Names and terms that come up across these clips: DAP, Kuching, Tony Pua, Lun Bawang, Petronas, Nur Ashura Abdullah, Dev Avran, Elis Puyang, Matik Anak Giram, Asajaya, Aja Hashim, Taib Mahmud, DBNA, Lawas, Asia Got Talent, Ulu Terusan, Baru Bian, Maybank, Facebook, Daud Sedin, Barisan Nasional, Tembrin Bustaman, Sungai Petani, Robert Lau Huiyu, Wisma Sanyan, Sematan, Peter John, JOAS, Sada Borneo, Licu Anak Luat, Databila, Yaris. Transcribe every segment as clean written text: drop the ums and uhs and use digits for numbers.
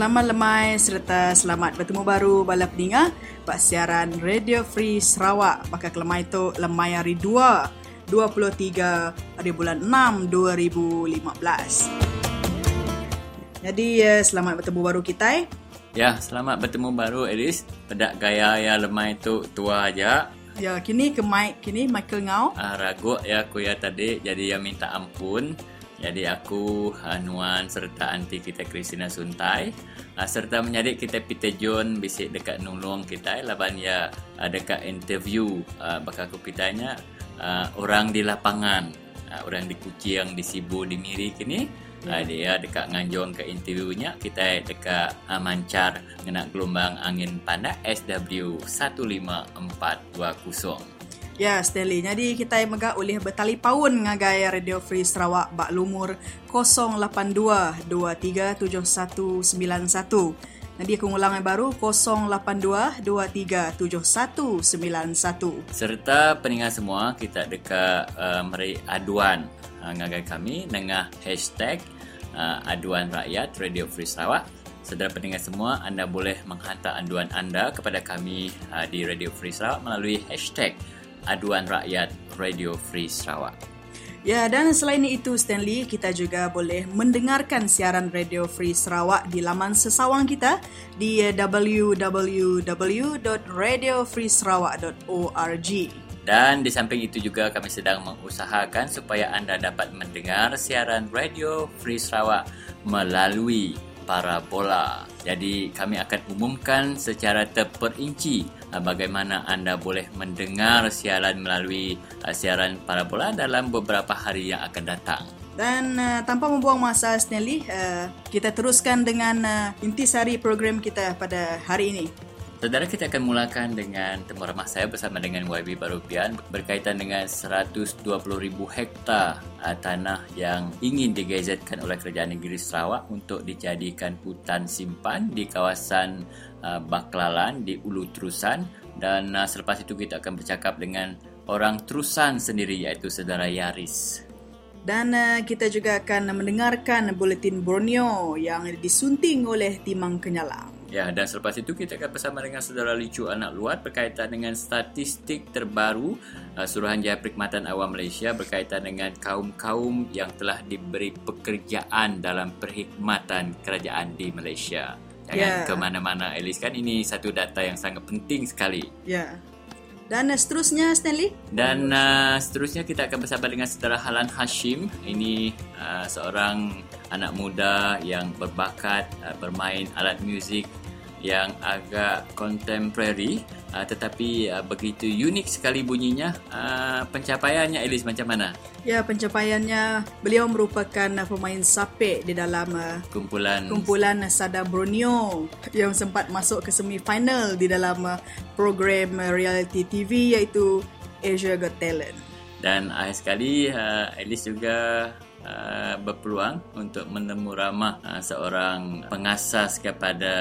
selamat lemai serta selamat bertemu baru bala pendengar buat siaran Radio Free Sarawak. Pakai lemai tu lemai hari 2, 23 hari bulan 6 2015. Jadi selamat bertemu baru kita. Ya, selamat bertemu baru Yaris. Pedak gaya ya lemai tu tua aja. Ya, kini ke mic kini Michael Ngau. Ragok ya aku ya tadi jadi ya minta ampun. Jadi aku Nuan serta anti kita Kristina Suntai serta menyadik kita Peter John bisik dekat nulung kita laban ya dekat interview bakal aku kitanya orang di lapangan orang di Kuching di Sibu di Miri kini dia dekat nganjong ke interviewnya kita dekat mancar kena gelombang angin pandai SW 15420. Ya, Stanley. Jadi kita megah oleh bertali paun ngagaya Radio Free Sarawak bak lumur 082-237191. Jadi aku ulang yang baru 082-237191. Serta peningan semua kita dekat meri aduan ngagai kami dengan hashtag aduan rakyat Radio Free Sarawak. Saudara pendengar semua, anda boleh menghantar aduan anda kepada kami di Radio Free Sarawak melalui hashtag Aduan Rakyat Radio Free Sarawak. Ya, dan selain itu Stanley, kita juga boleh mendengarkan siaran Radio Free Sarawak di laman sesawang kita di www.radiofreesarawak.org. Dan di samping itu juga kami sedang mengusahakan supaya anda dapat mendengar siaran Radio Free Sarawak melalui parabola. Jadi kami akan umumkan secara terperinci bagaimana anda boleh mendengar siaran melalui siaran parabola dalam beberapa hari yang akan datang. Dan tanpa membuang masa Stanley, kita teruskan dengan intisari program kita pada hari ini. Saudara, kita akan mulakan dengan temu ramah saya bersama dengan YB Baru Bian berkaitan dengan 120,000 hektar tanah yang ingin digazetkan oleh Kerajaan Negeri Sarawak untuk dijadikan hutan simpan di kawasan Ba'kelalan di Ulu Terusan. Dan selepas itu kita akan bercakap dengan orang Terusan sendiri iaitu saudara Yaris. Dan kita juga akan mendengarkan buletin Borneo yang disunting oleh Timang Kenyalang. Ya, dan selepas itu kita akan bersama dengan saudara Licu Anak Luat berkaitan dengan statistik terbaru Suruhanjaya Perkhidmatan Awam Malaysia berkaitan dengan kaum-kaum yang telah diberi pekerjaan dalam perkhidmatan kerajaan di Malaysia. Jangan ke mana-mana Elis, kan ini satu data yang sangat penting sekali. Ya. Dan seterusnya Stanley? Dan seterusnya kita akan bersama dengan saudara Alan Hashim. Ini seorang anak muda yang berbakat bermain alat muzik yang agak contemporary tetapi begitu unik sekali bunyinya. Pencapaiannya Elis macam mana? Ya, pencapaiannya beliau merupakan pemain sapek di dalam kumpulan Sada Borneo yang sempat masuk ke semifinal di dalam program reality TV iaitu Asia Got Talent. Dan akhir sekali Elis juga berpeluang untuk menemu ramah seorang pengasas kepada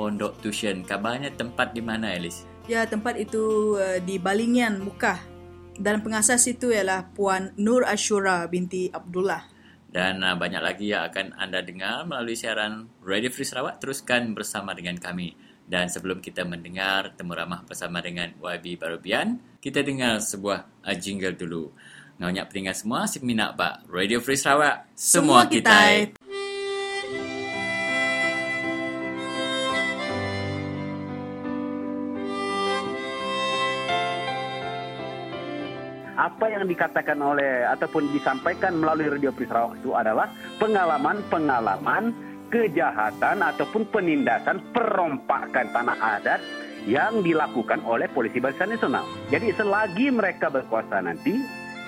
pondok tuition. Kabarnya tempat di mana Elis? Ya, tempat itu di Balingian, Mukah. Dan pengasas itu ialah Puan Nur Ashura binti Abdullah. Dan banyak lagi yang akan anda dengar melalui siaran Radio Free Sarawak. Teruskan bersama dengan kami. Dan sebelum kita mendengar temu ramah bersama dengan YB Baru Bian, kita dengar sebuah jingle dulu. Ngawanyak peringat semua, sikminak bak Radio Free Sarawak, semua kita. Apa yang dikatakan oleh ataupun disampaikan melalui Radio Free Sarawak itu adalah pengalaman kejahatan ataupun penindasan perompakan tanah adat yang dilakukan oleh Polisi Barisan Nasional. Jadi selagi mereka berkuasa nanti,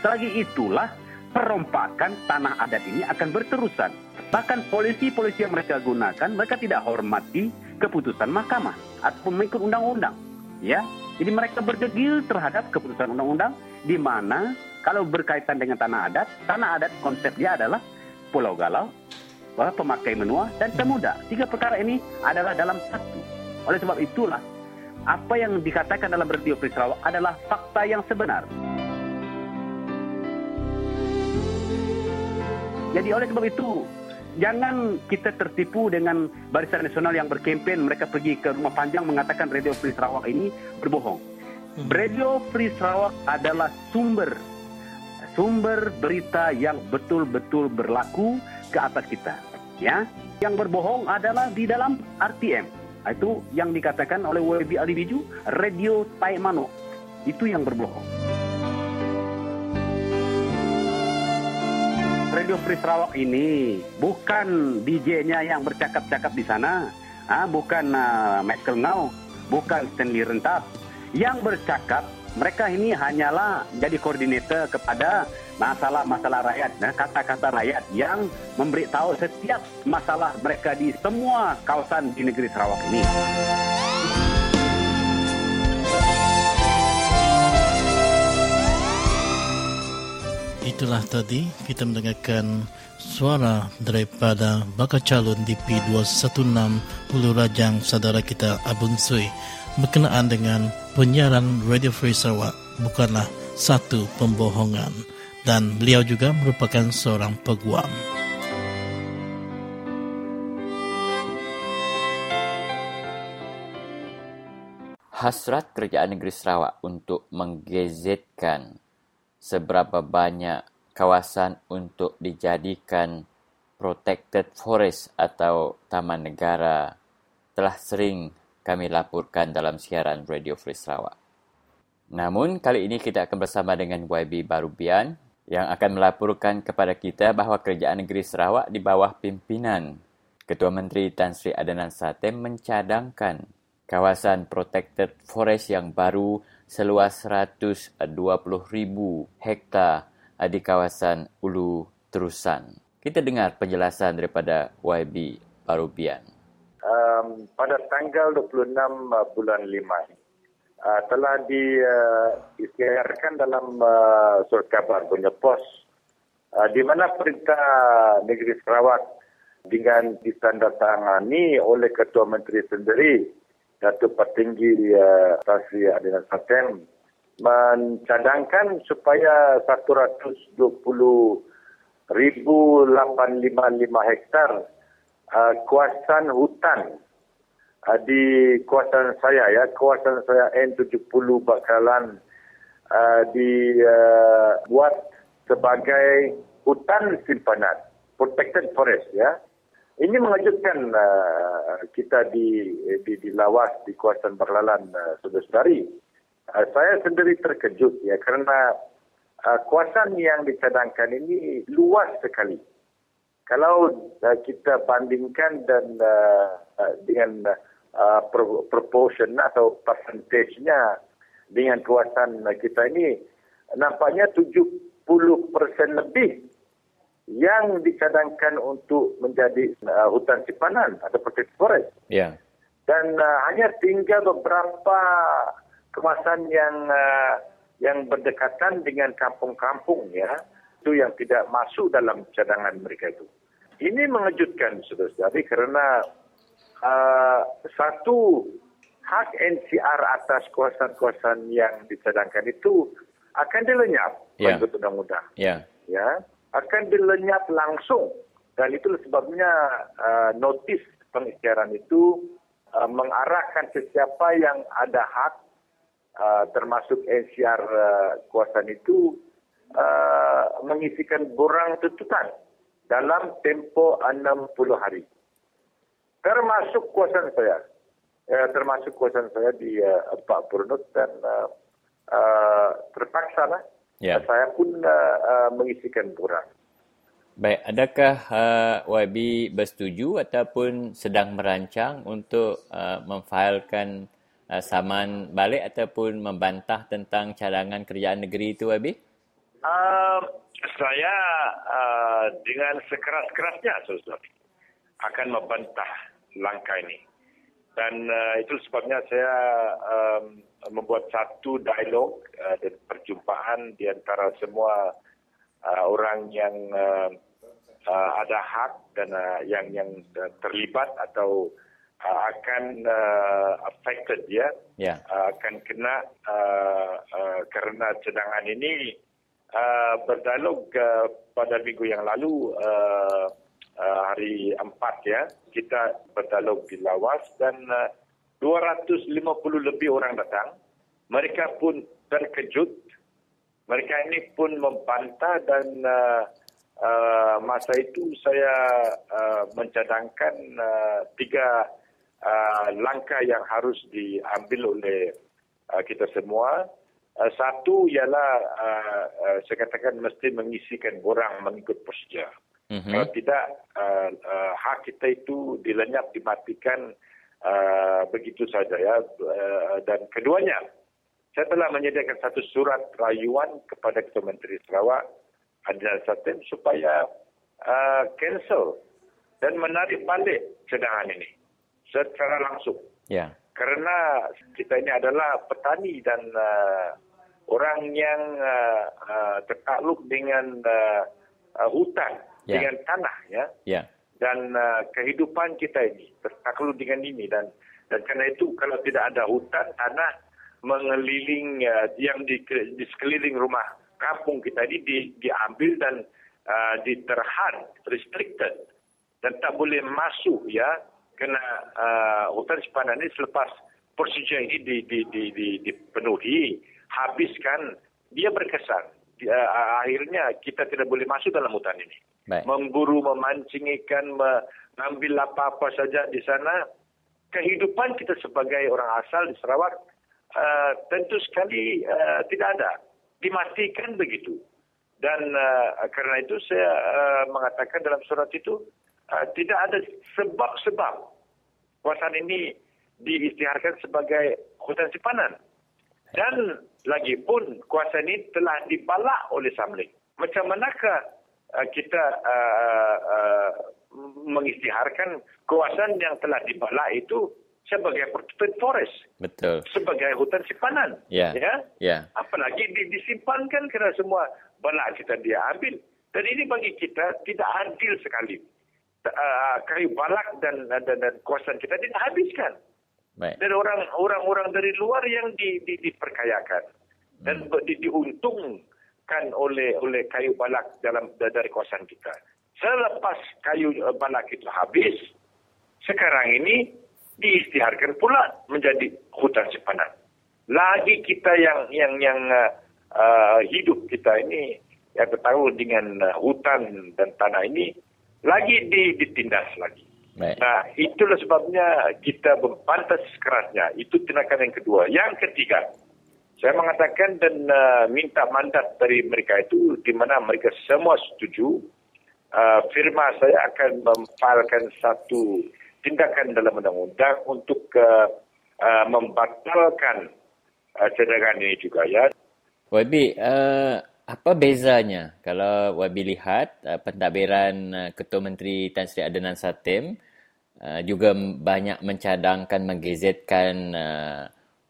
selagi itulah perompakan tanah adat ini akan berterusan. Bahkan polisi-polisi yang mereka gunakan, mereka tidak hormati keputusan mahkamah atau mengikut undang-undang. Ya, jadi mereka berdegil terhadap keputusan undang-undang, di mana kalau berkaitan dengan tanah adat konsepnya adalah pulau galau, pemakai menua dan pemuda. Tiga perkara ini adalah dalam satu. Oleh sebab itulah apa yang dikatakan dalam Radio Free Sarawak adalah fakta yang sebenar. Jadi oleh sebab itu Jangan kita tertipu dengan Barisan Nasional yang berkempen. Mereka pergi ke rumah panjang mengatakan Radio Free Sarawak ini berbohong. Radio Free Sarawak adalah sumber berita yang betul-betul berlaku ke atas kita. Ya, yang berbohong adalah di dalam RTM. Itu yang dikatakan oleh WB Ali Biju, Radio Taimano. Itu yang berbohong. Radio Free Sarawak ini bukan DJ-nya yang bercakap-cakap di sana, bukan Michael Ngau, bukan Stanley Rentap. Yang bercakap, mereka ini hanyalah jadi koordinator kepada masalah-masalah rakyat, kata-kata rakyat yang memberitahu setiap masalah mereka di semua kawasan di negeri Sarawak ini. Itulah tadi kita mendengarkan suara daripada bakal calon DP 216 Pulau Rajang saudara kita Abun Sui berkenaan dengan penyiaran Radio Free Sarawak bukanlah satu pembohongan dan beliau juga merupakan seorang peguam. Hasrat kerajaan negeri Sarawak untuk menggazetkan seberapa banyak kawasan untuk dijadikan protected forest atau taman negara telah sering kami laporkan dalam siaran Radio Free Sarawak. Namun, kali ini kita akan bersama dengan YB Baru Bian yang akan melaporkan kepada kita bahawa kerajaan negeri Sarawak di bawah pimpinan Ketua Menteri Tan Sri Adenan Satem mencadangkan kawasan protected forest yang baru seluas 120,000 hektar di kawasan Ulu Terusan. Kita dengar penjelasan daripada YB Baru Bian. Pada tanggal 26 bulan 5 telah disiarkan dalam surat khabar punya pos di mana perintah negeri Sarawak dengan ditandatangani oleh Ketua Menteri sendiri Datuk Petinggi Tan Sri Adenan Satem mencadangkan supaya 120,855 hektar kawasan hutan di kawasan saya kawasan saya N70 Ba'kelalan dibuat sebagai hutan simpanan protected forest ya. Ini mengejutkan kita di Lawas, di kawasan Ba'kelalan, saudara-saudari. Saya sendiri terkejut ya kerana kawasan yang dicadangkan ini luas sekali. Kalau kita bandingkan dan dengan proportion atau persentasenya dengan kawasan kita ini, nampaknya 70% lebih yang dicadangkan untuk menjadi hutan simpanan atau protected forest. Yeah. Dan hanya tinggal beberapa kawasan yang berdekatan dengan kampung-kampung ya, itu yang tidak masuk dalam cadangan mereka itu. Ini mengejutkan saudara-saudari kerana satu hak NCR atas kawasan-kawasan yang dicadangkan itu akan dilenyap menurut undang-undang. Yeah. Ya. Akan dilenyap langsung dan itu sebabnya notis pengisytiharan itu mengarahkan sesiapa yang ada hak termasuk NCR kawasan itu mengisikan borang tuntutan dalam tempoh 60 hari. Termasuk kawasan saya. Termasuk kawasan saya di Pak Burnut dan terpaksa lah. Ya. Saya pun mengisikan borang. Baik, adakah YB bersetuju ataupun sedang merancang untuk memfailkan saman balik ataupun membantah tentang cadangan kerajaan negeri itu, YB? Saya dengan sekeras-kerasnya akan membantah langkah ini. Dan itu sebabnya saya membuat satu dialog dan perjumpaan di antara semua orang yang ada hak dan yang terlibat atau akan affected ya. Yeah. Akan kena kerana cadangan ini berdialog pada minggu yang lalu hari 4 ya, kita berdialog di Lawas dan 250 lebih orang datang. Mereka pun terkejut. Mereka ini pun membantah dan masa itu saya mencadangkan tiga langkah yang harus diambil oleh kita semua. Satu ialah saya katakan mesti mengisikan borang mengikut prosedur. Kalau tidak, hak kita itu dilenyap, dimatikan begitu saja ya. Dan keduanya, saya telah menyediakan satu surat rayuan kepada Ketua Menteri Sarawak, Adenan Satem, supaya cancel dan menarik balik cadangan ini secara langsung. Ya. Kerana kita ini adalah petani dan orang yang tertakluk dengan hutan, ya, dengan tanah, ya. Ya. Dan kehidupan kita ini tertakluk dengan ini dan kerana itu kalau tidak ada hutan, tanah mengeliling yang di sekeliling rumah kampung kita ini diambil dan diterhad, restricted dan tak boleh masuk ya, kerana hutan simpanan ini selepas prosedur ini dipenuhi, habiskan, dia berkesan akhirnya kita tidak boleh masuk dalam hutan ini. Baik. Memburu, memancing ikan, mengambil apa-apa saja di sana. Kehidupan kita sebagai orang asal di Sarawak tentu sekali tidak ada, dimatikan begitu. Dan kerana itu saya mengatakan dalam surat itu tidak ada sebab-sebab kawasan ini diisytiharkan sebagai hutan simpanan. Dan lagi pun kawasan ini telah dibalak oleh Samling. Macam manakah kita mengisytiharkan kawasan yang telah dibalak itu sebagai protected forest, betul, sebagai hutan simpanan, yeah, ya, yeah. Apalagi disimpankan kerana semua balak kita dia ambil, dan ini bagi kita tidak adil sekali. Kayu balak dan kawasan kita tidak habiskan, right, dan orang-orang dari luar yang diperkayakan dan diuntungkan oleh kayu balak dari kawasan kita. Selepas kayu balak itu habis, sekarang ini diisytiharkan pula menjadi hutan simpanan. Lagi kita yang hidup kita ini yang bertaruh dengan hutan dan tanah ini lagi ditindas lagi. Baik. Nah, itulah sebabnya kita mempantas sekerasnya. Itu tindakan yang kedua. Yang ketiga, saya mengatakan dan minta mandat dari mereka itu, di mana mereka semua setuju, firma saya akan memfailkan satu tindakan dalam undang-undang untuk membatalkan cadangan ini juga, ya. Wabi, apa bezanya kalau Wabi lihat pentadbiran Ketua Menteri Tan Sri Adenan Satem juga banyak mencadangkan, menggazetkan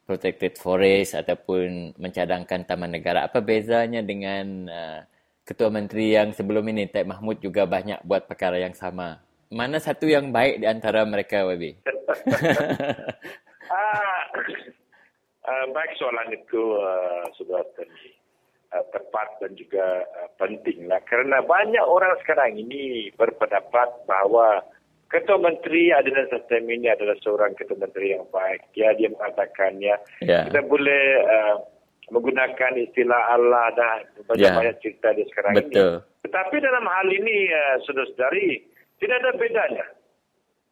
protected forest ataupun mencadangkan taman negara. Apa bezanya dengan Ketua Menteri yang sebelum ini, Taib Mahmud, juga banyak buat perkara yang sama? Mana satu yang baik di antara mereka, Wabi? Baik, soalan itu sudah tepat dan juga penting lah. Kerana banyak orang sekarang ini berpendapat bahawa Ketua Menteri Adenan Satem ini adalah seorang Ketua Menteri yang baik. Ya, dia mengatakannya. Yeah. Kita boleh menggunakan istilah Allah dan banyak-banyak cerita dia sekarang, betul, ini. Tetapi dalam hal ini, saudara-saudari, tidak ada bedanya.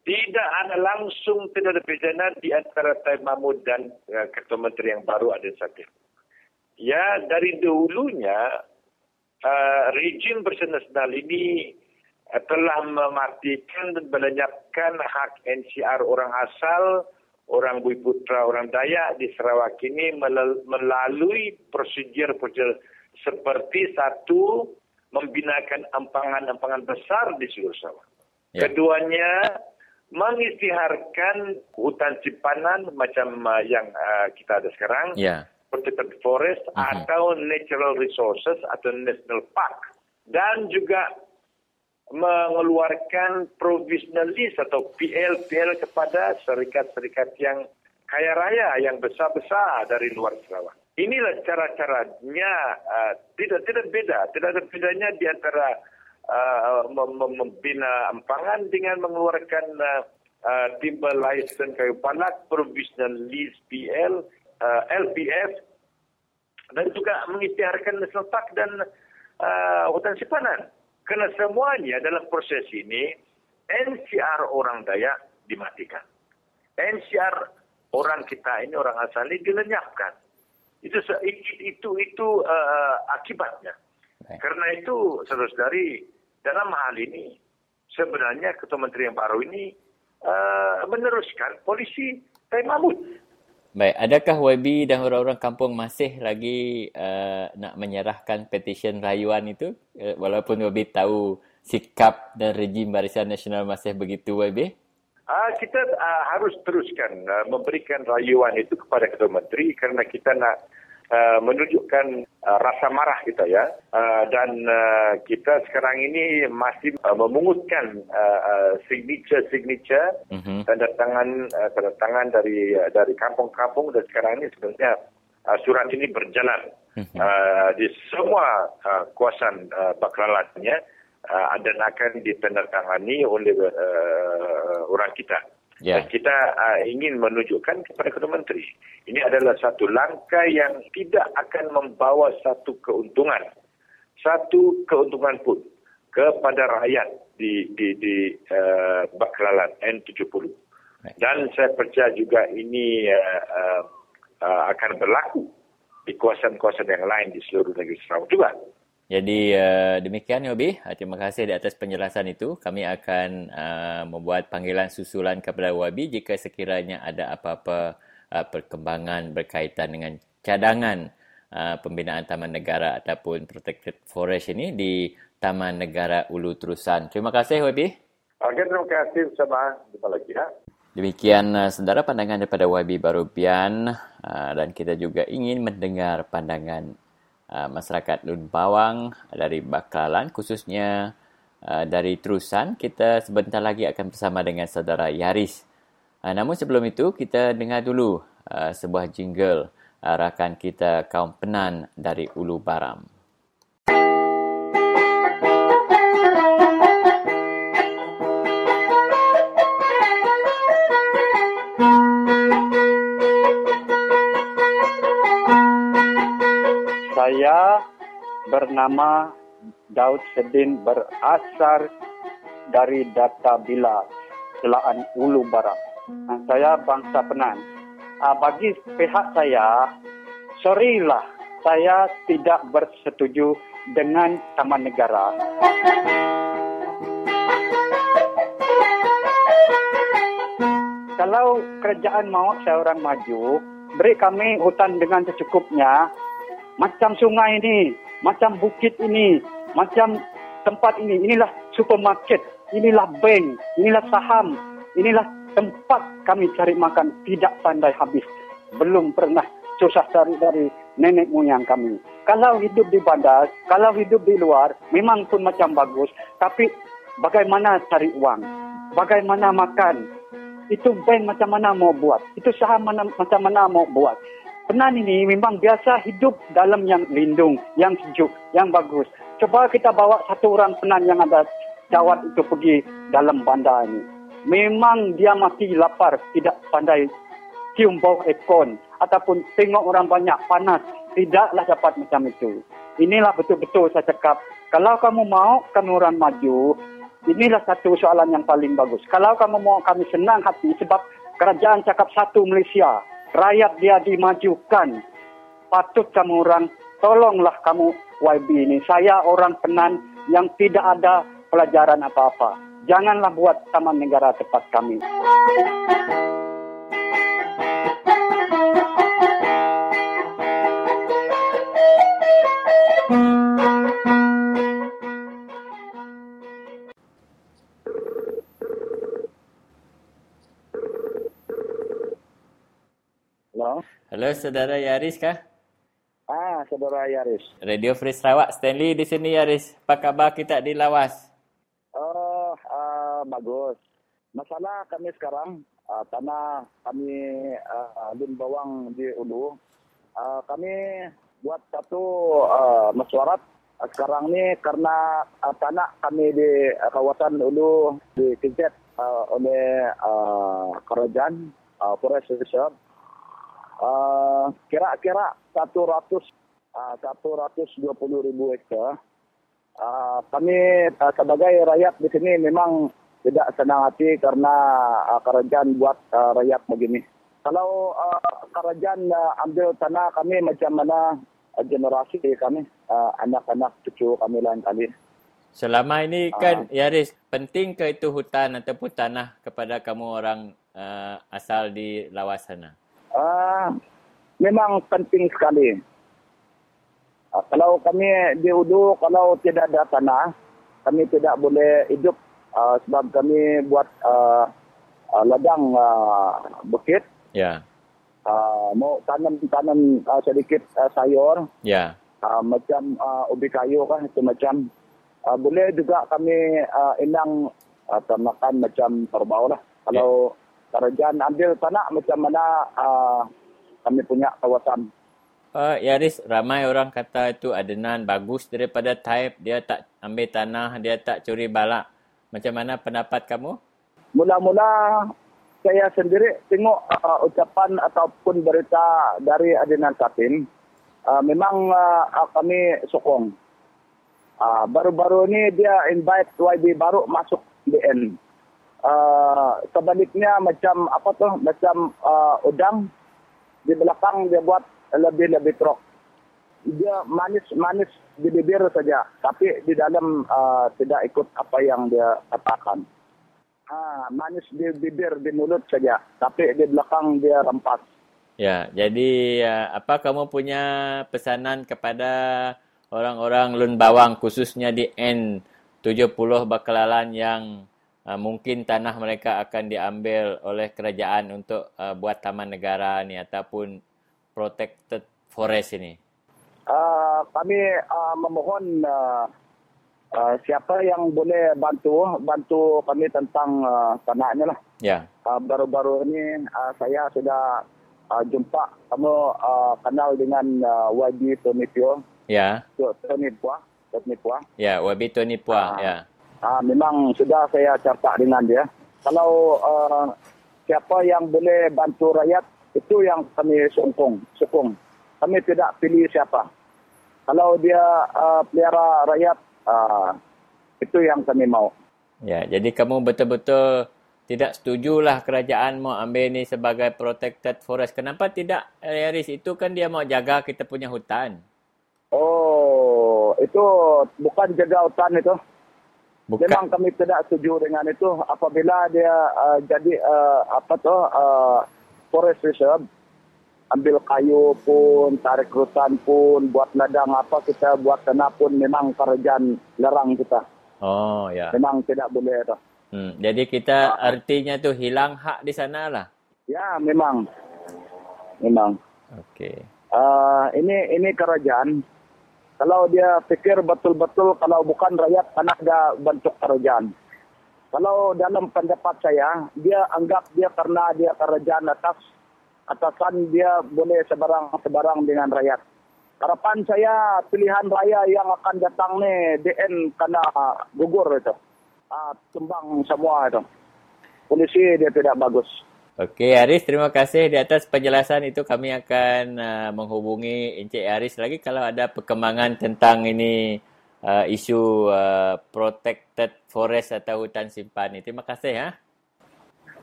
Tidak ada langsung, tidak ada bedanya di antara Taib Mahmud dan Ketua Menteri yang baru Adenan Satem. Ya, dari dahulunya, rejim Barisan Nasional ini telah mematikan dan melenyapkan hak NCR orang asal, orang Bumi Putra, orang Dayak di Sarawak ini melalui prosedur seperti satu, membinakan empangan-empangan besar di seluruh Sarawak. Ya. Keduanya, mengisytiharkan hutan simpanan macam yang kita ada sekarang, ya, protected forest, atau natural resources atau national park, dan juga mengeluarkan provisionalis atau PL kepada serikat-serikat yang kaya raya, yang besar-besar dari luar Sarawak. Inilah cara-caranya, tidak beda, tidak ada bedanya di antara membina empangan dengan mengeluarkan timber license kayu panas, provisional lease PL, LPF, dan juga mengisytiharkan setak dan hutan simpanan. Kerana semuanya dalam proses ini, NCR orang Dayak dimatikan. NCR orang kita ini, orang asli, dilenyapkan. Itu akibatnya. Karena itu, saudara-saudari, dalam hal ini, sebenarnya Ketua Menteri yang baru ini meneruskan polisi Taib Mahmud. Baik, adakah YB dan orang-orang kampung masih lagi nak menyerahkan petisyen rayuan itu? Walaupun YB tahu sikap dan rejim Barisan Nasional masih begitu, YB? Kita harus teruskan memberikan rayuan itu kepada Ketua Menteri kerana kita nak menunjukkan rasa marah kita ya. Dan kita sekarang ini masih memungutkan signature tanda tangan dari kampung-kampung, dan sekarang ini sebenarnya surat ini berjalan di semua kawasan Ba'kelalannya dan akan ditandatangani oleh orang kita. Yeah. Kita ingin menunjukkan kepada Ketua Menteri. Ini adalah satu langkah yang tidak akan membawa satu keuntungan pun kepada rakyat di Ba'kelalan N70. Dan saya percaya juga ini akan berlaku di kawasan-kawasan yang lain di seluruh negeri Sarawak juga. Jadi demikian Yobi, terima kasih di atas penjelasan itu. Kami akan membuat panggilan susulan kepada Yobi jika sekiranya ada apa-apa perkembangan berkaitan dengan cadangan pembinaan Taman Negara ataupun Protected Forest ini di Taman Negara Ulu Terusan. Terima kasih Yobi. Terima kasih sama. Jumpa lagi ya. Demikian saudara pandangan daripada Yobi Baru Bian, dan kita juga ingin mendengar pandangan masyarakat Lun Bawang dari Ba'kelalan, khususnya dari Terusan. Kita sebentar lagi akan bersama dengan saudara Yaris. Namun sebelum itu, kita dengar dulu sebuah jingle rakan kita kaum Penan dari Ulu Baram. Saya bernama Daud Sedin, berasal dari Databila, Selaan Ulu Baram. Saya bangsa Penan. Bagi pihak saya, sorrylah, saya tidak bersetuju dengan Taman Negara. Kalau kerajaan mahu saya orang maju, beri kami hutan dengan secukupnya. Macam sungai ini, macam bukit ini, macam tempat ini. Inilah supermarket, inilah bank, inilah saham, inilah tempat kami cari makan. Tidak pandai habis. Belum pernah susah cari dari nenek moyang kami. Kalau hidup di bandar, kalau hidup di luar, memang pun macam bagus. Tapi bagaimana cari uang? Bagaimana makan? Itu bank macam mana mau buat? Itu saham macam mana mau buat? Penan ini memang biasa hidup dalam yang lindung, yang sejuk, yang bagus. Cuba kita bawa satu orang Penan yang ada jawat itu pergi dalam bandar ini. Memang dia mati lapar, tidak pandai cium bau aircon ataupun tengok orang banyak panas. Tidaklah dapat macam itu. Inilah betul-betul saya cakap. Kalau kamu mau kami orang maju, inilah satu soalan yang paling bagus. Kalau kamu mau kami senang hati sebab kerajaan cakap satu Malaysia. Rakyat dia dimajukan. Patut kamu orang, tolonglah kamu YB ini. Saya orang Penan yang tidak ada pelajaran apa-apa. Janganlah buat Taman Negara tempat kami. Halo, saudara Yaris kah? Saudara Yaris. Radio Free Sarawak, Stanley di sini Yaris. Apa khabar kita di Lawas? Oh, bagus. Masalah kami sekarang, tanah kami Lun Bawang di Ulu. Kami buat satu mesyuarat Sekarang ni karena tanah kami di kawasan Ulu dikejar oleh kerajaan Forest Reserve kira-kira 120,000 hektar. Kami sebagai rakyat di sini memang tidak senang hati karena kerajaan buat rakyat begini. Kalau kerajaan ambil tanah kami macam mana generasi kami, anak-anak cucu kami lain kali. Selama ini kan Yaris, penting ke itu hutan ataupun tanah kepada kamu orang asal di Lawas sana? Memang penting sekali. Kalau kami di Udu, kalau tidak ada tanah, kami tidak boleh hidup sebab kami buat ladang bukit. Ya. Mau tanam sedikit sayur. Ya. Macam ubi kayu kan itu macam. Boleh juga kami inang atau makan macam kerbau lah. Kalau kerajaan ambil tanah macam mana kami punya kawasan. Yaris, ramai orang kata itu Adenan bagus daripada Taib. Dia tak ambil tanah, dia tak curi balak. Macam mana pendapat kamu? Mula-mula saya sendiri tengok ucapan ataupun berita dari Adenan Satem, memang kami sokong. Baru-baru ni dia invite YB baru masuk BN. Sebaliknya macam apa tu, macam udang di belakang dia buat lebih-lebih teruk. Dia manis-manis di bibir saja, tapi di dalam tidak ikut apa yang dia katakan. Manis di bibir, di mulut saja, tapi di belakang dia rampas. Ya, jadi apa kamu punya pesanan kepada orang-orang Lun Bawang khususnya di N70 Ba'kelalan yang mungkin tanah mereka akan diambil oleh kerajaan untuk buat taman negara ni ataupun protected forest ini? Kami memohon siapa yang boleh bantu kami tentang tanahnya lah. Ya. Baru-baru ini saya sudah jumpa, kamu kenal dengan YB Tony Pua. Ya. Tony Pua. Ya, YB Tony Pua. Ya. Memang sudah saya cakap dengan dia. Kalau siapa yang boleh bantu rakyat, itu yang kami sokong. Kami tidak pilih siapa. Kalau dia pelihara rakyat, itu yang kami mau. Ya, jadi kamu betul-betul tidak setujulah kerajaan mau ambil ni sebagai protected forest. Kenapa tidak, Yaris? Itu kan dia mau jaga kita punya hutan. Oh, itu bukan jaga hutan itu. Bukan. Memang kami tidak setuju dengan itu. Apabila dia jadi forest reserve, ambil kayu pun, tarik hutan pun, buat ladang apa kita buat tanah pun memang kerajaan larang kita. Oh ya. Memang tidak boleh tu. Jadi kita artinya tu hilang hak di sana lah. Ya, memang. Okey. Ini kerajaan. Kalau dia fikir betul-betul, kalau bukan rakyat tanah dia bentuk kerajaan. Kalau dalam pendapat saya, dia anggap dia karena dia kerajaan atasan dia boleh sebarang-sebarang dengan rakyat. Harapan saya pilihan raya yang akan datang ni DN kena gugur itu. Tumbang semua itu. Polisi dia tidak bagus. Okey, Yaris, terima kasih di atas penjelasan itu. Kami akan menghubungi Encik Yaris lagi kalau ada perkembangan tentang ini isu protected forest atau hutan simpan ini. Terima kasih ya.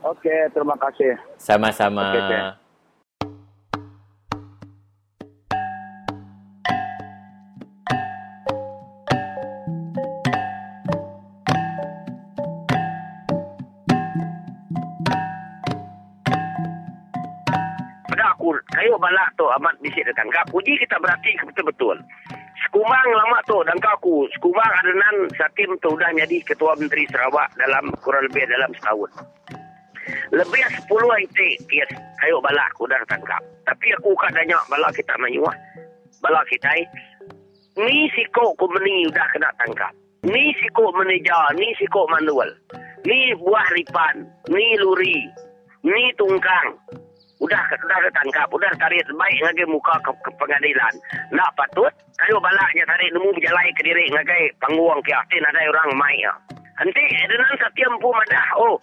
Okey, terima kasih. Sama-sama. Okay. Pada aku, kayu balak tu amat bisik dekan. Kau uji kita berarti betul-betul. Sekumang lama tu dan kaku. Sekumang Adenan Satem tu dah jadi Ketua Menteri Sarawak dalam kurang lebih dalam setahun. Lebih 10 IT yes, kayu balak aku dah tangkap. Tapi aku katanya balak kita menyuah. Balak kita ni siko kumeni dah kena tangkap. Ni siko meneja, ni siko manual. Ni buah ripan, ni luri, ni tungkang. Udah ketangkap, udah tarik baik lagi muka ke pengadilan. Nak patut, kayu balaknya tarik nemu berjalai ke diri ngagai pangguang ke atin ada orang main. Nanti Adenan Satem pun madah, oh,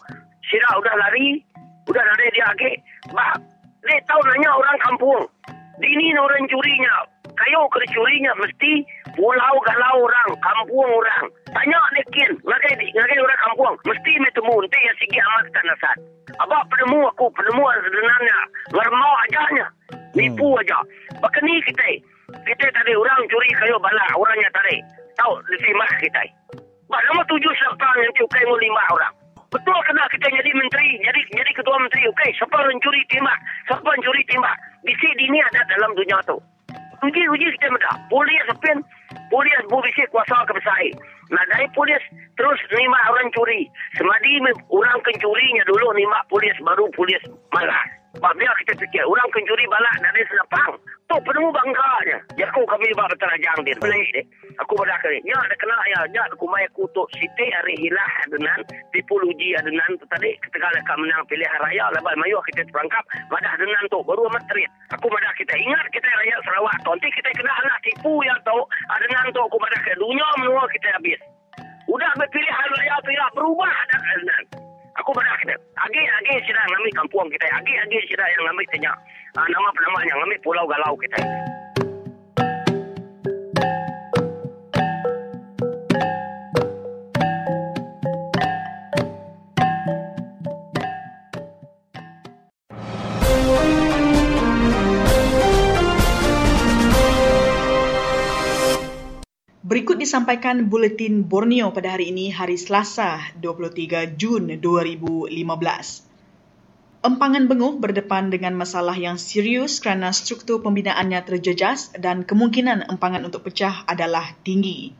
Sirah udah lari, udah lari dia lagi. Bah, dia tahu nanya orang kampung. Dini orang curinya, kayu kena curinya mesti pulau galau orang, kampung orang. Tanya nekin, ngagai orang kampung, mesti bertemu, nanti yang segi amat tanasat. Abang penemu aku, penemu sebenarnya. Bermau ajaknya. Nipu aja. Baka ni kita. Kita tadi orang curi kayu balak. Orangnya tarik. Tahu, lima kita. Bak nama 7 sertang yang cukai mu 5 orang. Betul kena kita jadi menteri. Jadi ketua menteri. Okey, siapa orang curi timbak? Siapa orang curi timbak? Bisik di ni ada dalam dunia tu. Uji kita mereka. Polis sepin. Polis berbisik kuasa kebesaran. Nah, dari polis terus nima orang curi. Semadi orang kencurinya dulu nima polis, baru polis malah. Sebab dia kita fikir, orang kencuri balak dari senapang. Tu penemu bangganya. Ya, aku kami bawa terajang dia. Boleh deh. Aku berdakar dia. Ya, ada kena ayah. Ya, aku main kutuk siti hari hilah Adenan. Tipu uji Adenan tu tadi. Ketika mereka menang pilihan raya. Lepas mayu kita terangkap. Madah Adenan tu. Baru amat terit. Aku madah kita. Ingat kita rakyat Sarawak tu. Nanti kita kena anak tipu yang tu. Adenan tu aku madah ke dunia menua kita habis. Udah berpilihan raya tu ya. Berubah Adenan. Aku pernah kita. Agi sirah yang ambil kampung kita. Agi sirah yang ambil tanya. Nama-nama yang ambil pulau galau kita. Berikut disampaikan Buletin Borneo pada hari ini, hari Selasa, 23 Jun 2015. Empangan Bengoh berdepan dengan masalah yang serius kerana struktur pembinaannya terjejas dan kemungkinan empangan untuk pecah adalah tinggi.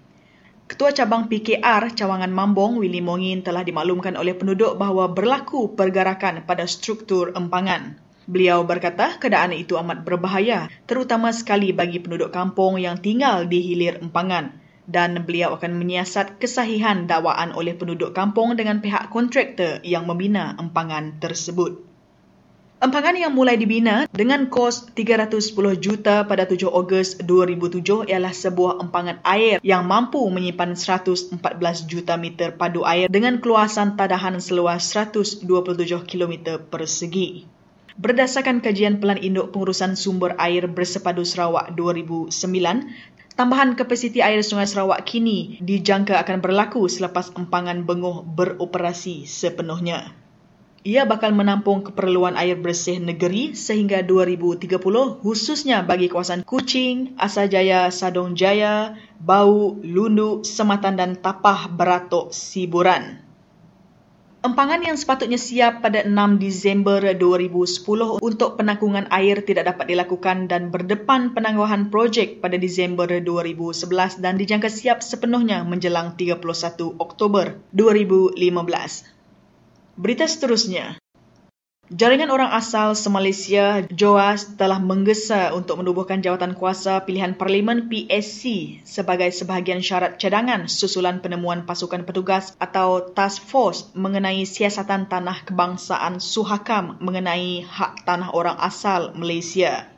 Ketua Cabang PKR Cawangan Mambong, Willy Mongin, telah dimaklumkan oleh penduduk bahawa berlaku pergerakan pada struktur empangan. Beliau berkata keadaan itu amat berbahaya, terutama sekali bagi penduduk kampung yang tinggal di hilir empangan, dan beliau akan menyiasat kesahihan dakwaan oleh penduduk kampung dengan pihak kontraktor yang membina empangan tersebut. Empangan yang mulai dibina dengan kos $310 juta pada 7 Ogos 2007 ialah sebuah empangan air yang mampu menyimpan 114 juta meter padu air dengan keluasan tadahan seluas 127 km persegi. Berdasarkan kajian Pelan Induk Pengurusan Sumber Air Bersepadu Sarawak 2009, tambahan kapasiti air Sungai Sarawak kini dijangka akan berlaku selepas empangan Bengoh beroperasi sepenuhnya. Ia bakal menampung keperluan air bersih negeri sehingga 2030, khususnya bagi kawasan Kuching, Asajaya, Sadong Jaya, Bau, Lundu, Sematan dan Tapah Beratok Siburan. Empangan yang sepatutnya siap pada 6 Disember 2010 untuk penanggungan air tidak dapat dilakukan dan berdepan penangguhan projek pada Disember 2011 dan dijangka siap sepenuhnya menjelang 31 Oktober 2015. Berita seterusnya. Jaringan Orang Asal se-Malaysia JOAS telah menggesa untuk menubuhkan jawatan kuasa pilihan Parlimen PSC sebagai sebahagian syarat cadangan susulan penemuan pasukan petugas atau Task Force mengenai siasatan tanah kebangsaan Suhakam mengenai hak tanah orang asal Malaysia.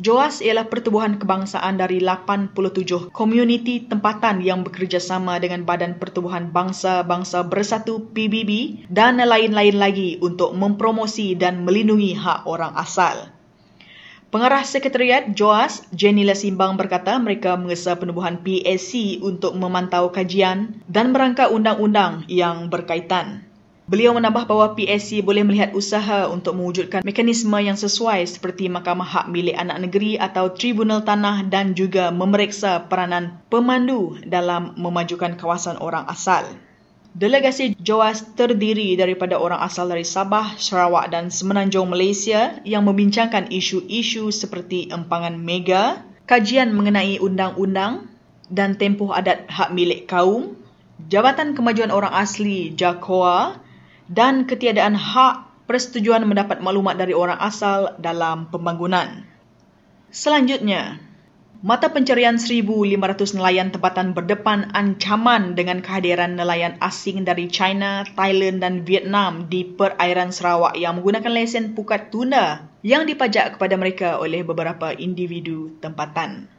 JOAS ialah pertubuhan kebangsaan dari 87 komuniti tempatan yang bekerjasama dengan Badan Pertubuhan Bangsa-Bangsa Bersatu PBB dan lain-lain lagi untuk mempromosi dan melindungi hak orang asal. Pengarah Sekretariat JOAS, Jenila Simbang, berkata mereka mengesa penubuhan PSC untuk memantau kajian dan merangka undang-undang yang berkaitan. Beliau menambah bahawa PSC boleh melihat usaha untuk mewujudkan mekanisme yang sesuai seperti Mahkamah Hak Milik Anak Negeri atau Tribunal Tanah dan juga memeriksa peranan pemandu dalam memajukan kawasan orang asal. Delegasi JOAS terdiri daripada orang asal dari Sabah, Sarawak dan Semenanjung Malaysia yang membincangkan isu-isu seperti empangan mega, kajian mengenai undang-undang dan tempoh adat hak milik kaum, Jabatan Kemajuan Orang Asli JAKOA, dan ketiadaan hak persetujuan mendapat maklumat dari orang asal dalam pembangunan. Selanjutnya, Mata pencarian 1,500 nelayan tempatan berdepan ancaman dengan kehadiran nelayan asing dari China, Thailand dan Vietnam di perairan Sarawak yang menggunakan lesen pukat tuna yang dipajak kepada mereka oleh beberapa individu tempatan.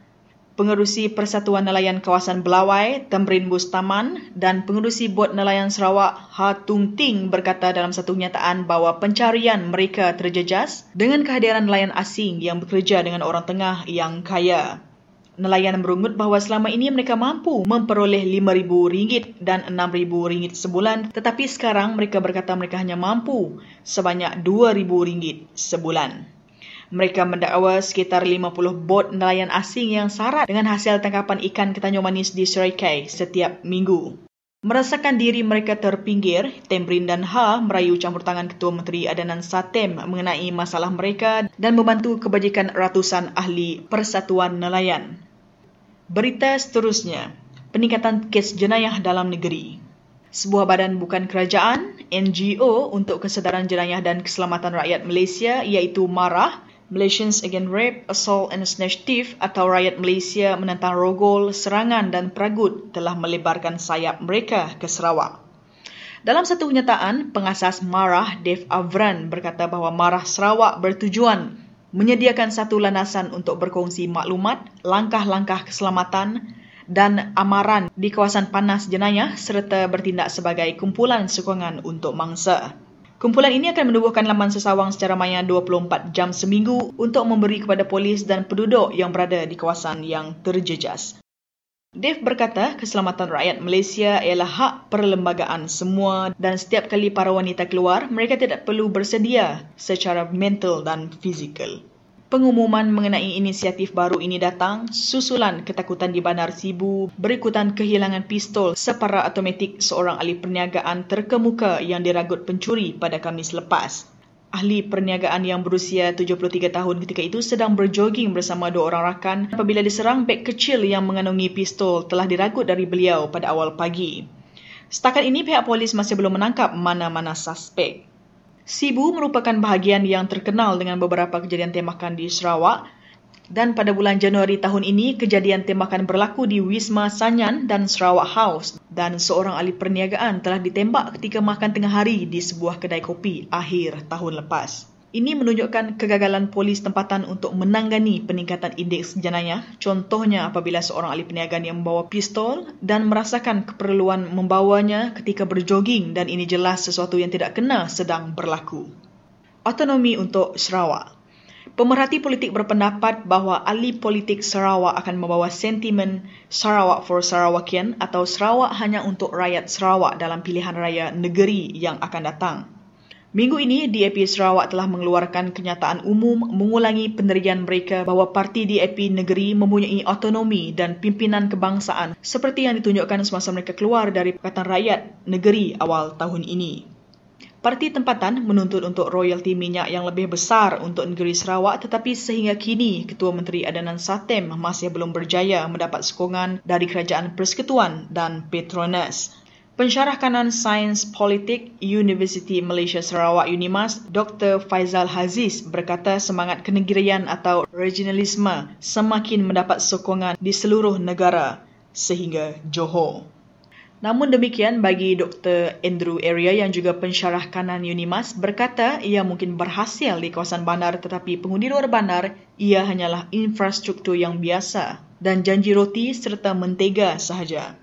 Pengerusi Persatuan Nelayan Kawasan Belawai, Tembrin Bustaman dan Pengerusi Bot Nelayan Sarawak, Hatung Ting berkata dalam satu kenyataan bahawa pencarian mereka terjejas dengan kehadiran nelayan asing yang bekerja dengan orang tengah yang kaya. Nelayan merungut bahawa selama ini mereka mampu memperoleh RM5,000 dan RM6,000 sebulan, tetapi sekarang mereka berkata mereka hanya mampu sebanyak RM2,000 sebulan. Mereka mendakwa sekitar 50 bot nelayan asing yang syarat dengan hasil tangkapan ikan ketanjung manis di Seraikai setiap minggu. Merasakan diri mereka terpinggir, Tembrin dan Ha merayu campur tangan Ketua Menteri Adenan Satem mengenai masalah mereka dan membantu kebajikan ratusan ahli Persatuan Nelayan. Berita seterusnya, peningkatan kes jenayah dalam negeri. Sebuah badan bukan kerajaan, NGO untuk Kesedaran Jenayah dan Keselamatan Rakyat Malaysia iaitu MARAH, Malaysians Against Rape, Assault and Snatch atau rakyat Malaysia menentang rogol, serangan dan peragut telah melebarkan sayap mereka ke Sarawak. Dalam satu kenyataan, pengasas MARAH Dev Avran berkata bahawa MARAH Sarawak bertujuan menyediakan satu landasan untuk berkongsi maklumat, langkah-langkah keselamatan dan amaran di kawasan panas jenayah serta bertindak sebagai kumpulan sokongan untuk mangsa. Kumpulan ini akan menubuhkan laman sesawang secara maya 24 jam seminggu untuk memberi kepada polis dan penduduk yang berada di kawasan yang terjejas. Dev berkata keselamatan rakyat Malaysia ialah hak perlembagaan semua dan setiap kali para wanita keluar, mereka tidak perlu bersedia secara mental dan fizikal. Pengumuman mengenai inisiatif baru ini datang susulan ketakutan di bandar Sibu berikutan kehilangan pistol separa automatik seorang ahli perniagaan terkemuka yang diragut pencuri pada Khamis lepas. Ahli perniagaan yang berusia 73 tahun ketika itu sedang berjoging bersama dua orang rakan apabila diserang beg kecil yang mengandungi pistol telah diragut dari beliau pada awal pagi. Setakat ini pihak polis masih belum menangkap mana-mana suspek. Sibu merupakan bahagian yang terkenal dengan beberapa kejadian tembakan di Sarawak dan pada bulan Januari tahun ini kejadian tembakan berlaku di Wisma Sanyan dan Sarawak House dan seorang ahli perniagaan telah ditembak ketika makan tengah hari di sebuah kedai kopi akhir tahun lepas. Ini menunjukkan kegagalan polis tempatan untuk menangani peningkatan indeks jenayah, contohnya apabila seorang ahli perniagaan yang membawa pistol dan merasakan keperluan membawanya ketika berjoging dan ini jelas sesuatu yang tidak kena sedang berlaku. Autonomi untuk Sarawak. Pemerhati politik berpendapat bahawa ahli politik Sarawak akan membawa sentimen Sarawak for Sarawakian atau Sarawak hanya untuk rakyat Sarawak dalam pilihan raya negeri yang akan datang. Minggu ini, DAP Sarawak telah mengeluarkan kenyataan umum mengulangi pendirian mereka bahawa parti DAP negeri mempunyai autonomi dan pimpinan kebangsaan seperti yang ditunjukkan semasa mereka keluar dari Pakatan Rakyat Negeri awal tahun ini. Parti tempatan menuntut untuk royalti minyak yang lebih besar untuk negeri Sarawak tetapi sehingga kini Ketua Menteri Adenan Satem masih belum berjaya mendapat sokongan dari Kerajaan Persekutuan dan Petronas. Pensyarah kanan Sains Politik Universiti Malaysia Sarawak UNIMAS, Dr. Faizal Haziz berkata semangat kenegerian atau regionalisme semakin mendapat sokongan di seluruh negara sehingga Johor. Namun demikian bagi Dr. Andrew Area yang juga pensyarah kanan UNIMAS berkata ia mungkin berhasil di kawasan bandar tetapi pengundi luar bandar ia hanyalah infrastruktur yang biasa dan janji roti serta mentega sahaja.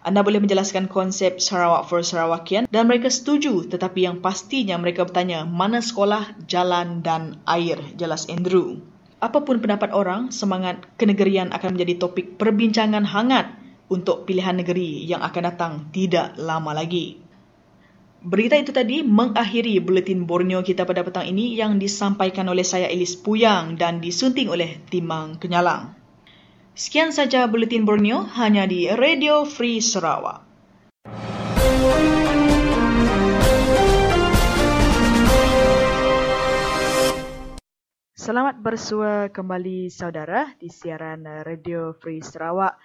Anda boleh menjelaskan konsep Sarawak for Sarawakian dan mereka setuju tetapi yang pastinya mereka bertanya mana sekolah, jalan dan air, jelas Andrew. Apapun pendapat orang, semangat kenegerian akan menjadi topik perbincangan hangat untuk pilihan negeri yang akan datang tidak lama lagi. Berita itu tadi mengakhiri Buletin Borneo kita pada petang ini yang disampaikan oleh saya Elis Puyang dan disunting oleh Timang Kenyalang. Sekian saja Buletin Borneo hanya di Radio Free Sarawak. Selamat bersua kembali saudara di siaran Radio Free Sarawak.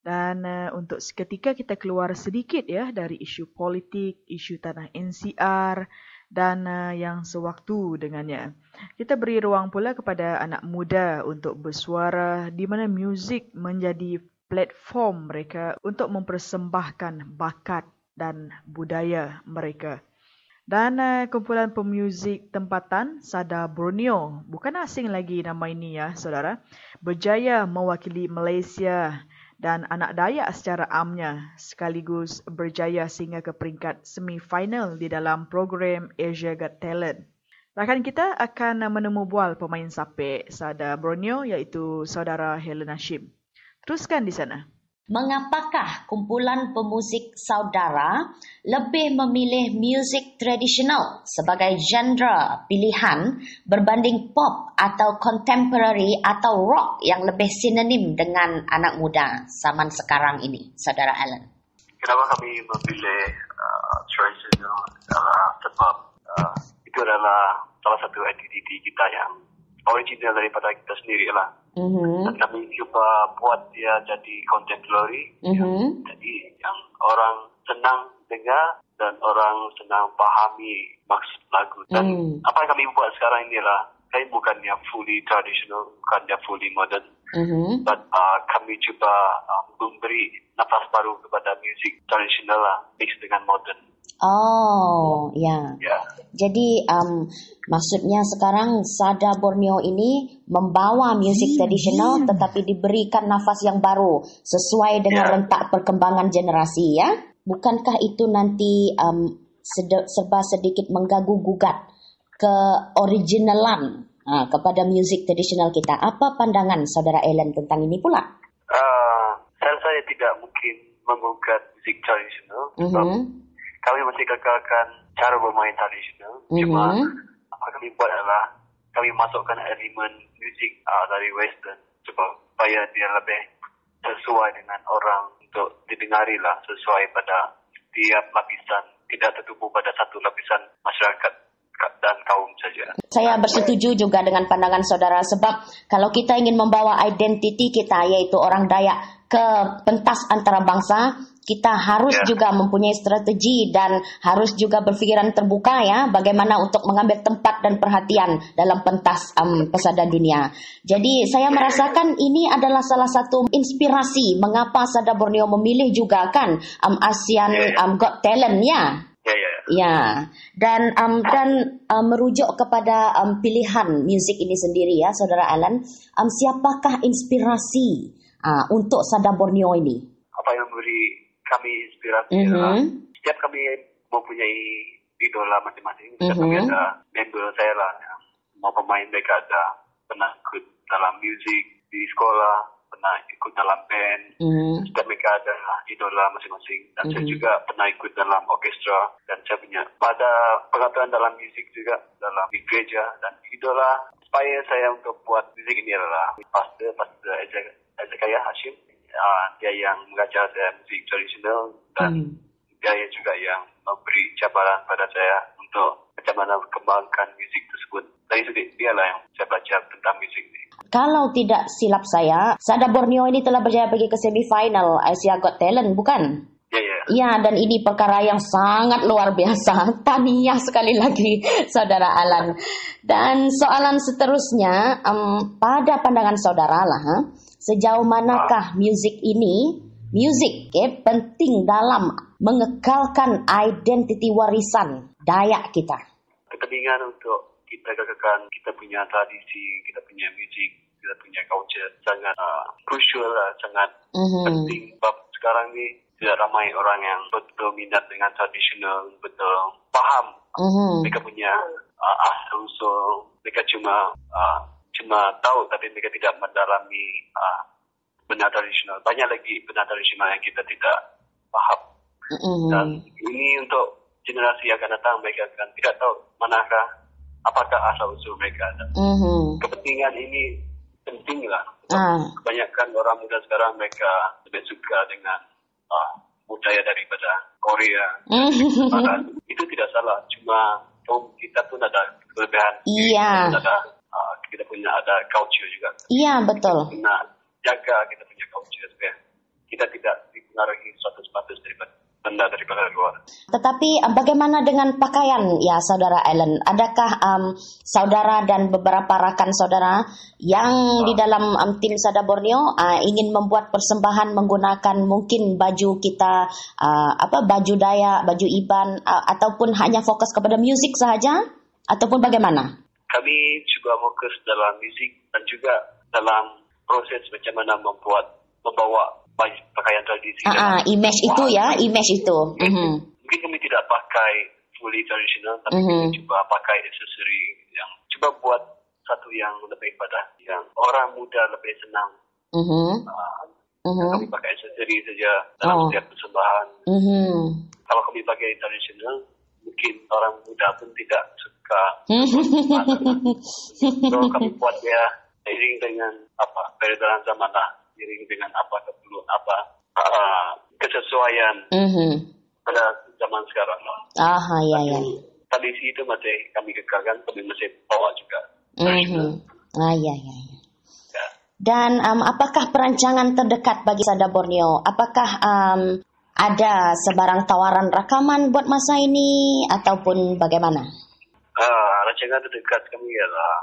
Dan untuk seketika kita keluar sedikit ya dari isu politik, isu tanah NCR dan yang sewaktu dengannya. Kita beri ruang pula kepada anak muda untuk bersuara di mana muzik menjadi platform mereka untuk mempersembahkan bakat dan budaya mereka. Dan kumpulan pemuzik tempatan Sada Borneo, bukan asing lagi nama ini ya saudara, berjaya mewakili Malaysia dan anak Dayak secara amnya sekaligus berjaya sehingga ke peringkat semifinal di dalam program Asia Got Talent. Rakan kita akan menemu bual pemain sapek Sada Borneo iaitu saudara Alan Hashim. Teruskan di sana. Mengapakah kumpulan pemuzik saudara lebih memilih muzik tradisional sebagai genre pilihan berbanding pop atau contemporary atau rock yang lebih sinonim dengan anak muda zaman sekarang ini, saudara Alan? Kenapa kami memilih tradisional sebab itu adalah salah satu identiti kita yang original daripada kita sendiri lah. Dan kami cuba buat dia jadi contemporary, jadi yang orang senang dengar dan orang senang fahami maksud lagu. Dan apa yang kami buat sekarang inilah, kami bukannya fully traditional, bukannya fully modern, but kami cuba memberi nafas baru kepada music tradisional lah, mix dengan modern. Oh, ya. Yeah. Jadi, maksudnya sekarang Sada Borneo ini membawa muzik tradisional tetapi diberikan nafas yang baru sesuai dengan rentak perkembangan generasi, ya? Bukankah itu nanti serba sedikit mengganggu-gugat ke originalan kepada muzik tradisional kita? Apa pandangan saudara Alan tentang ini pula? Saya tidak mungkin menggugat muzik tradisional. Kami masih kekalkan cara bermain tradisional. Cuma apa kami buat adalah kami masukkan elemen muzik dari western supaya dia lebih sesuai dengan orang untuk didengari lah, sesuai pada tiap lapisan, tidak tertumpu pada satu lapisan masyarakat dan kaum saja. Saya bersetuju juga dengan pandangan saudara sebab kalau kita ingin membawa identiti kita iaitu orang Dayak ke pentas antarabangsa, kita harus juga mempunyai strategi dan harus juga berfikiran terbuka ya bagaimana untuk mengambil tempat dan perhatian dalam pentas pesada dunia. Jadi saya merasakan ini adalah salah satu inspirasi mengapa Sada Borneo memilih juga kan ASEAN Got Talent ya. Dan merujuk kepada pilihan muzik ini sendiri ya saudara Alan, siapakah inspirasi untuk Sada Borneo ini? Apa yang memberi kami inspirasi adalah setiap kami mempunyai idola masing-masing. Kami ada member saya lah yang semua pemain mereka ada pernah ikut dalam muzik di sekolah, pernah ikut dalam band. Setiap mereka ada idola masing-masing dan saya juga pernah ikut dalam orkestra dan saya punya pada pengetahuan dalam muzik juga dalam di gereja. Dan idola supaya saya untuk buat muzik ini adalah pastor Aja Hashim. Dia yang mengajar saya muzik tradisional dan dia juga yang memberi cabaran pada saya untuk macam mana kembangkan muzik tersebut. Dari sudut dia lah yang saya belajar tentang muzik ini. Kalau tidak silap saya, Sada Borneo ini telah berjaya pergi ke semifinal Asia Got Talent, bukan? Ya, dan ini perkara yang sangat luar biasa. Tahniah sekali lagi, saudara Alan. Dan soalan seterusnya, pada pandangan saudara lah, sejauh manakah muzik ini penting dalam mengekalkan identiti warisan Dayak kita? Kepentingan untuk kita kekalkan kita punya tradisi, kita punya muzik, kita punya culture sangat crucial lah, sangat penting. Sebab sekarang ni tidak ramai orang yang betul minat dengan tradisional, betul faham mereka punya unsur. Mereka cuma tahu tapi mereka tidak mendalami benda tradisional. Banyak lagi benda tradisional yang kita tidak faham. Dan ini untuk generasi yang akan datang, mereka akan tidak tahu manakah, apakah asal usul mereka. Kepentingan ini penting lah. Kebanyakan orang muda sekarang mereka lebih suka dengan budaya daripada Korea. Itu tidak salah. Cuma kita pun ada kelebihan. Iya. Kita punya ada culture juga. Iya, betul. Kita jaga kita punya culture. Kita tidak dipengaruhi 100% daripada benda daripada luar. Tetapi bagaimana dengan pakaian ya Saudara Alan? Adakah saudara dan beberapa rakan saudara yang di dalam tim Sada Borneo ingin membuat persembahan menggunakan mungkin baju kita baju Dayak, baju Iban ataupun hanya fokus kepada muzik sahaja ataupun bagaimana? Kami juga fokus dalam muzik dan juga dalam proses macam mana membawa pakaian tradisi. Image itu ya, image itu. Mungkin kami tidak pakai fully tradisional, tapi kami cuba pakai aksesori yang cuba buat satu yang lebih pada yang orang muda lebih senang. Kami pakai aksesori saja dalam setiap persembahan. Kalau kami pakai tradisional, mungkin orang muda pun tidak suka. So, kami buat dia seiring dengan peredaran zaman lah. Seiring dengan keperluan kesesuaian pada zaman sekarang. Tradisi itu masih kami kekalkan, tapi masih bawa juga. Dan apakah perancangan terdekat bagi Sada Borneo? Apakah ada sebarang tawaran rakaman buat masa ini ataupun bagaimana? Rancangan terdekat kami ialah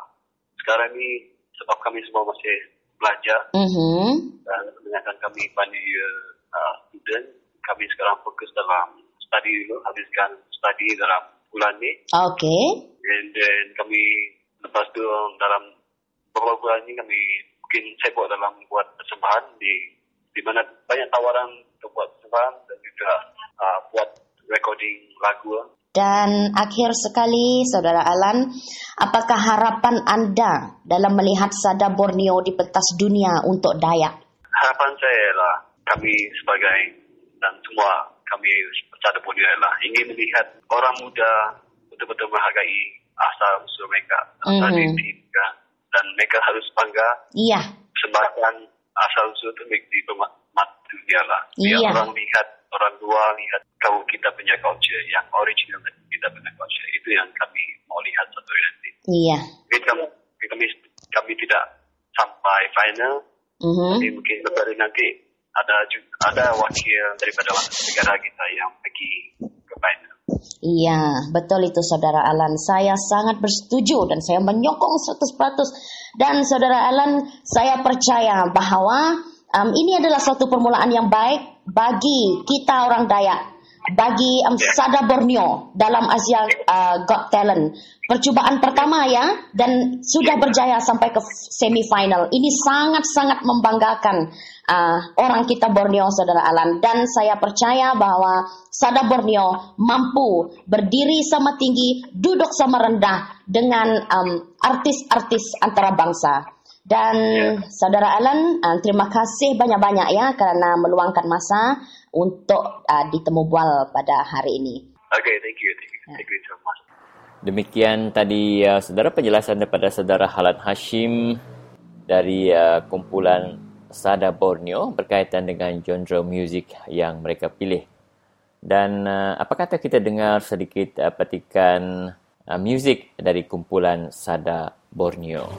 sekarang ini sebab kami semua masih belajar dan kebanyakan kami pandai student. Kami sekarang fokus dalam study dulu, habiskan study dalam bulan ni. Okay. And then kami lepas tu dalam beberapa bulan ni kami mungkin sibuk dalam buat persembahan di mana banyak tawaran untuk buat persembahan dan juga buat recording lagu. Dan akhir sekali, Saudara Alan, apakah harapan anda dalam melihat Sada Borneo di pentas dunia untuk Dayak? Harapan saya ialah kami sebagai dan semua kami Sada Borneo ialah ingin melihat orang muda betul-betul menghargai asal usul mereka, asal diri mereka, dan mereka harus bangga. Iya. Sebabkan asal usul itu menjadi pemat dunia lah. Biar orang lihat. Orang luar lihat kalau kita punya culture yang original, kita punya culture itu yang kami mau lihat satu hari. Iya. Kami tidak sampai final. Jadi mungkin lepas nanti ada wakil daripada negara kita yang pergi ke final. Iya, betul itu Saudara Alan. Saya sangat bersetuju dan saya menyokong 100%. Dan Saudara Alan, saya percaya bahawa ini adalah suatu permulaan yang baik bagi kita orang Dayak, bagi Sada Borneo dalam Asia Got Talent. Percubaan pertama ya, dan sudah berjaya sampai ke semifinal. Ini sangat-sangat membanggakan orang kita Borneo, Saudara Alan. Dan saya percaya bahwa Sada Borneo mampu berdiri sama tinggi, duduk sama rendah dengan artis-artis antarabangsa. Dan Saudara Alan, terima kasih banyak-banyak ya kerana meluangkan masa untuk ditemu bual pada hari ini. Okay, thank you. Thank you so much. Demikian tadi saudara penjelasan daripada saudara Alan Hashim dari kumpulan Sada Borneo berkaitan dengan genre muzik yang mereka pilih. Dan apa kata kita dengar sedikit petikan muzik dari kumpulan Sada Borneo.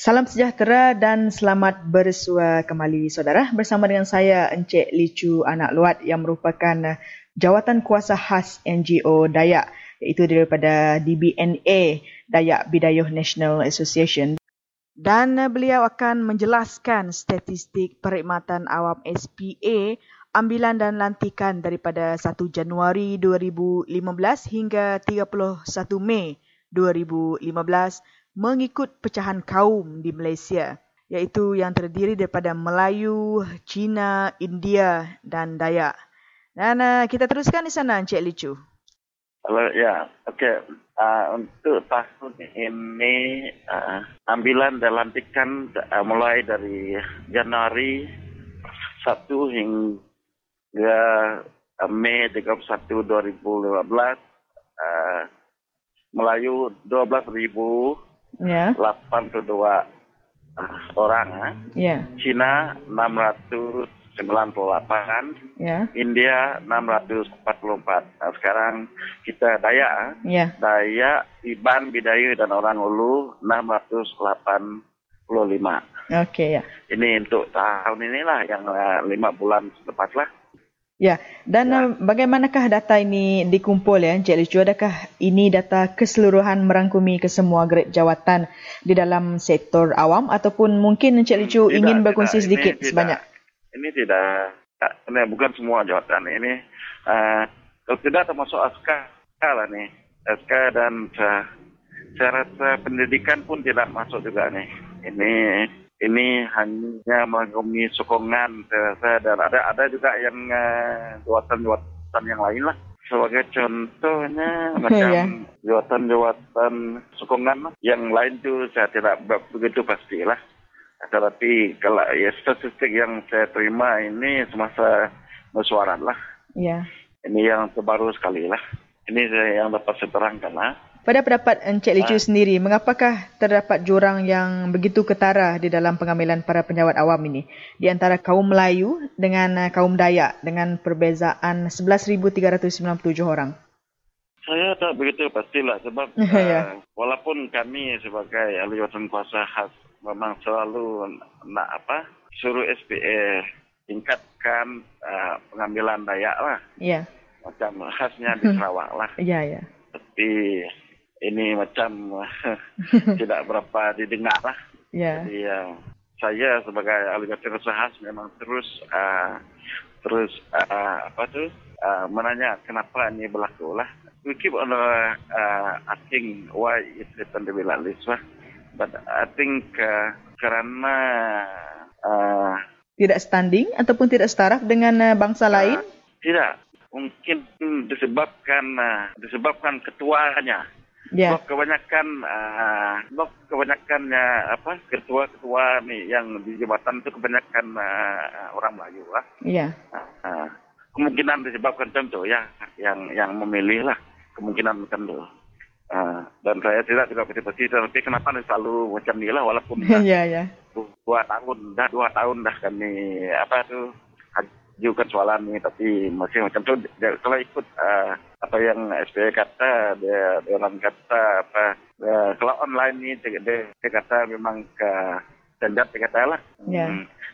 Salam sejahtera dan selamat bersua kembali saudara bersama dengan saya Encik Licu Anak Luat yang merupakan jawatan kuasa khas NGO Dayak iaitu daripada DBNA Dayak Bidayuh National Association dan beliau akan menjelaskan statistik perkhidmatan awam SPA ambilan dan lantikan daripada 1 Januari 2015 hingga 31 Mei 2015 mengikut pecahan kaum di Malaysia iaitu yang terdiri daripada Melayu, Cina, India dan Dayak. Dan kita teruskan di sana Encik Licu. Ya, okey. Untuk tahun ini ambilan dan lantikan mulai dari Januari 1 hingga Mei 31 2015 Melayu 12,082 orang. Cina 698. India 644. Sekarang kita Dayak. Dayak, Iban, Bidayuh dan orang Ulu 685. Okey. Ini untuk tahun inilah yang 5 bulan selepas lah. Dan bagaimanakah data ini dikumpul ya Encik Licu? Adakah ini data keseluruhan merangkumi kesemua grade jawatan di dalam sektor awam ataupun mungkin Encik Licu ingin berkongsi sedikit sebanyak? Ini bukan semua jawatan. Ini kalau tidak termasuk SK lah nih. SK dan saya rasa pendidikan pun tidak masuk juga nih. Ini hanya merangkumi sokongan saya rasa dan ada juga yang jawatan-jawatan yang lain lah. Sebagai contohnya jawatan-jawatan sokongan yang lain itu saya tidak begitu pastilah. Tetapi kalau statistik yang saya terima ini semasa mesyuarat lah. Ini yang terbaru sekali lah. Ini yang dapat saya terangkan lah. Pada pendapat Encik Licu sendiri, mengapakah terdapat jurang yang begitu ketara di dalam pengambilan para penjawat awam ini? Di antara kaum Melayu dengan kaum Dayak dengan perbezaan 11,397 orang? Saya tak begitu pastilah sebab walaupun kami sebagai ahli jawatan kuasa khas memang selalu nak suruh SPA tingkatkan pengambilan Dayak lah. Macam khasnya di Sarawak lah. Tapi ini macam tidak berapa didengar lah. Jadi saya sebagai ahli jawatan kuasa khas memang terus menanya kenapa ini berlaku lah. We keep on asking why it happened to be like this lah. But I think kerana tidak standing ataupun tidak setaraf dengan bangsa lain? Tidak. Mungkin disebabkan ketuanya. Sebab kebanyakannya ketua-ketua nih yang di jabatan itu kebanyakan orang Melayu lah. Kemungkinan disebabkan contoh yang memilih lah. Kemungkinan contoh. Dan saya tidak berpikir, tapi kenapa selalu macam ni lah walaupun dua tahun dah kami ajukan soalan ni tapi masih macam tu. Kalau ikut apa yang SPA kata, dia orang kata kalau online ni dia kata memang ke standar dia kata lah.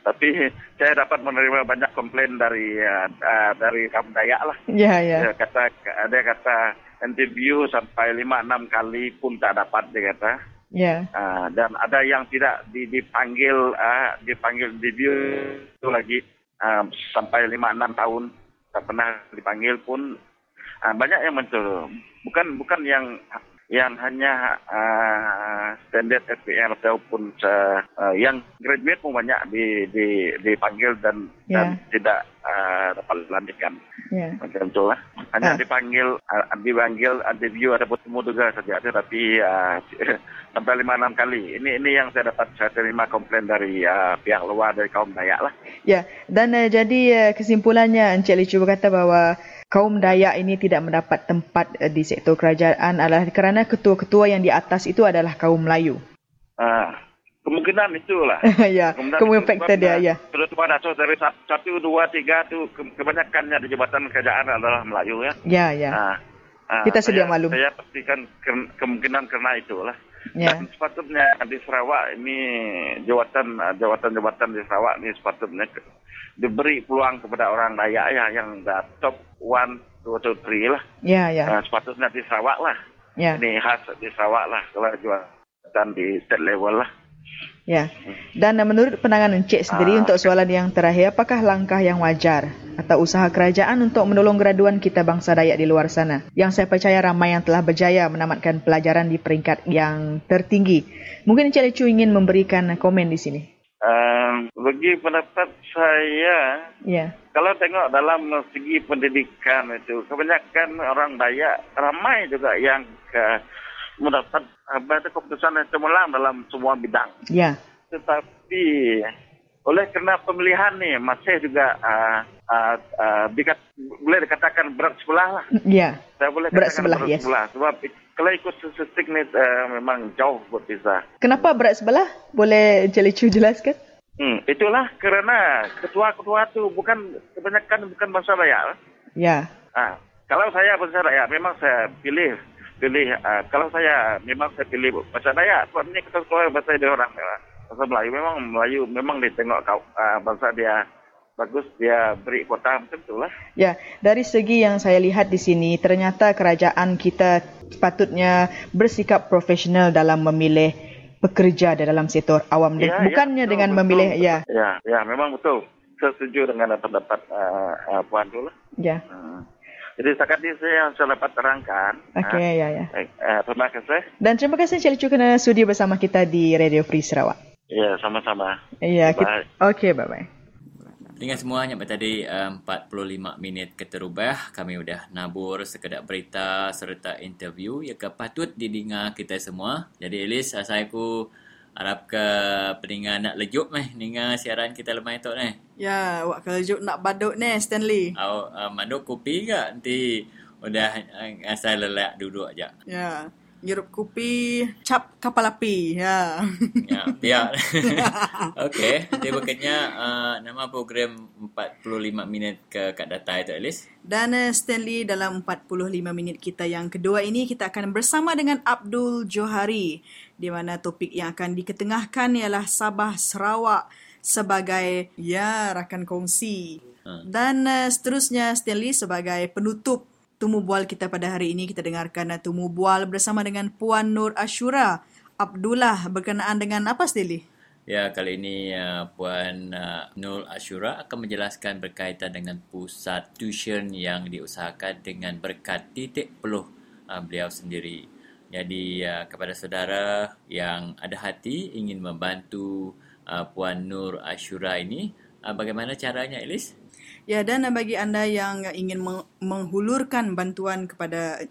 Tapi saya dapat menerima banyak komplain dari kaum Dayak lah. Dia kata interview sampai 5-6 kali pun tak dapat dia kata. Dan ada yang tidak dipanggil interview itu lagi sampai 5-6 tahun tak pernah dipanggil pun. Banyak yang muncul. Bukan yang hanya standard SPR ataupun yang graduate pun banyak dipanggil dan tidak dapat lantikan macam tu lah. Hanya dipanggil interview ataupun semua tugas saja tapi sampai 5-6 kali. Ini yang saya terima komplain dari pihak luar dari kaum Dayak lah. Dan jadi kesimpulannya Encik Licu berkata bahawa kaum Dayak ini tidak mendapat tempat di sektor kerajaan adalah kerana ketua-ketua yang di atas itu adalah kaum Melayu. Kemungkinan itulah. Kemungkinan faktor dia. Ketua dasar dari 1, 2, 3 tu kebanyakannya di jabatan kerajaan adalah Melayu ya. Kita sedia maklum. Saya pastikan kemungkinan kerana itulah. Yeah. Dan sepatutnya di Sarawak ini jawatan-jawatan di Sarawak ini sepatutnya diberi peluang kepada orang Dayak ya, yang top 1, 2, 3 lah. Ya, yeah, ya. Yeah. Sepatutnya di Sarawak lah. Yeah. Ini khas di Sarawak lah kalau jawatan di state level lah. Ya. Dan menurut pandangan Encik sendiri untuk soalan yang terakhir, apakah langkah yang wajar atau usaha kerajaan untuk menolong graduan kita bangsa Dayak di luar sana? Yang saya percaya ramai yang telah berjaya menamatkan pelajaran di peringkat yang tertinggi. Mungkin Encik Licu ingin memberikan komen di sini. Bagi pendapat saya, kalau tengok dalam segi pendidikan itu, kebanyakan orang Dayak ramai juga yang mendapat keputusan yang cemerlang dalam semua bidang. Ya. Tetapi oleh kerana pemilihan ni masih juga boleh dikatakan berat sebelah lah. Ya. Saya boleh berat sebelah, berat sebelah. Sebab kalau ikut statistik ni memang jauh berbeza. Kenapa berat sebelah? Boleh Jelicu jelaskan? Itulah kerana ketua-ketua itu bukan kebanyakan bukan bangsa Dayak. Ya. Kalau saya bangsa Dayak memang saya pilih bahasa Dayak, sebabnya kita sekolah bahasa dia orang bahasa Melayu, memang dia tengok bahasa dia bagus, dia beri kota macam itulah. Ya, dari segi yang saya lihat di sini, ternyata kerajaan kita sepatutnya bersikap profesional dalam memilih pekerja dalam sektor awam, ya, bukannya ya, betul, dengan betul, memilih betul. Ya, memang betul. Saya setuju dengan pendapat Puan tu lah. Ya. Jadi setakat ini saya dapat terangkan. Okey, ya. Terima kasih. Dan terima kasih Encik Licu kerana sudi bersama kita di Radio Free Sarawak. Ya, sama-sama. Ya, okey, bye-bye. Dengan semuanya tadi 45 minit keterubah. Kami sudah nabur sekedar berita serta interview yang patut didengar kita semua. Jadi Elis, saya ku harap ke peningan nak lejuk meh dengan siaran kita lemah itu ni. Ya, awak ke lejuk nak baduk ni Stanley. Maduk kopi ke nanti udah asal lelak duduk aja. Ya, ngirup kopi cap kapal api. Ya. Ya, biar. Okey, dia bukannya nama program 45 minit ke kat data itu Elis. Dan Stanley, dalam 45 minit kita yang kedua ini kita akan bersama dengan Abdul Johari, di mana topik yang akan diketengahkan ialah Sabah Sarawak sebagai rakan kongsi. Dan seterusnya Stanley, sebagai penutup Tumu Bual kita pada hari ini, kita dengarkan Tumu Bual bersama dengan Puan Nur Ashura Abdullah berkenaan dengan apa Stanley? Ya, kali ini Puan Nur Ashura akan menjelaskan berkaitan dengan pusat tuition yang diusahakan dengan berkat titik peluh beliau sendiri. Jadi kepada saudara yang ada hati ingin membantu Puan Nur Ashura ini, bagaimana caranya Elis? Ya, dan bagi anda yang ingin menghulurkan bantuan kepada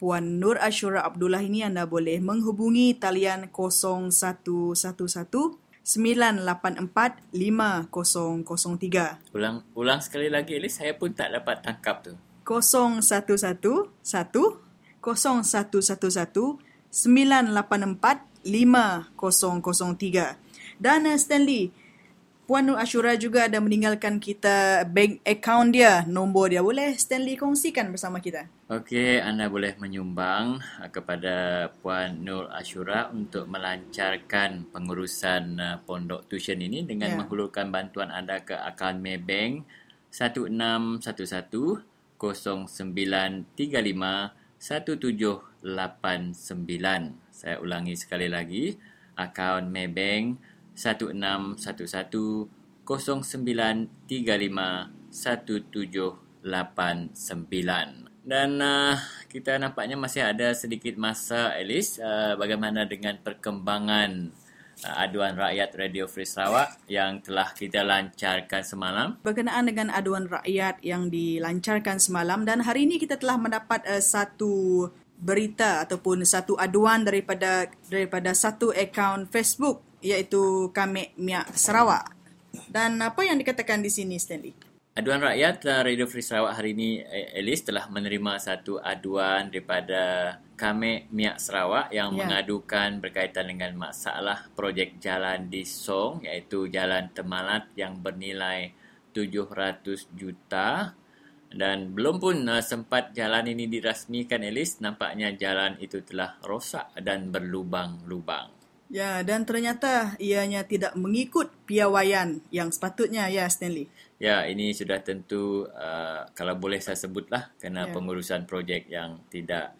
Puan Nur Ashura Abdullah ini, anda boleh menghubungi talian 0119845003. Ulang sekali lagi Elis, saya pun tak dapat tangkap tu. 0111 984 5003. Dan Stanley, Puan Nur Ashura juga ada meninggalkan kita bank account dia, nombor dia. Boleh Stanley kongsikan bersama kita? Okey, anda boleh menyumbang kepada Puan Nur Ashura untuk melancarkan pengurusan pondok tuition ini dengan menghulurkan bantuan anda ke akaun Maybank 1611 0935 1789. Saya ulangi sekali lagi, akaun Maybank 1611 0935 1789. Dan kita nampaknya masih ada sedikit masa Elis. Bagaimana dengan perkembangan aduan rakyat Radio Free Sarawak yang telah kita lancarkan semalam? Berkenaan dengan aduan rakyat yang dilancarkan semalam, dan hari ini kita telah mendapat satu berita ataupun satu aduan daripada satu akaun Facebook, iaitu Kami Miak Sarawak. Dan apa yang dikatakan di sini Stanley? Aduan rakyat Radio Free Sarawak hari ini Elis telah menerima satu aduan daripada Kami Miak Sarawak yang mengadukan berkaitan dengan masalah projek jalan di Song, iaitu Jalan Temalat yang bernilai 700 juta Dan belum pun sempat jalan ini dirasmikan, Elis, nampaknya jalan itu telah rosak dan berlubang-lubang. Ya, dan ternyata ianya tidak mengikut piawaian yang sepatutnya, ya, Stanley. Ya, ini sudah tentu kalau boleh saya sebutlah kerana pengurusan projek yang tidak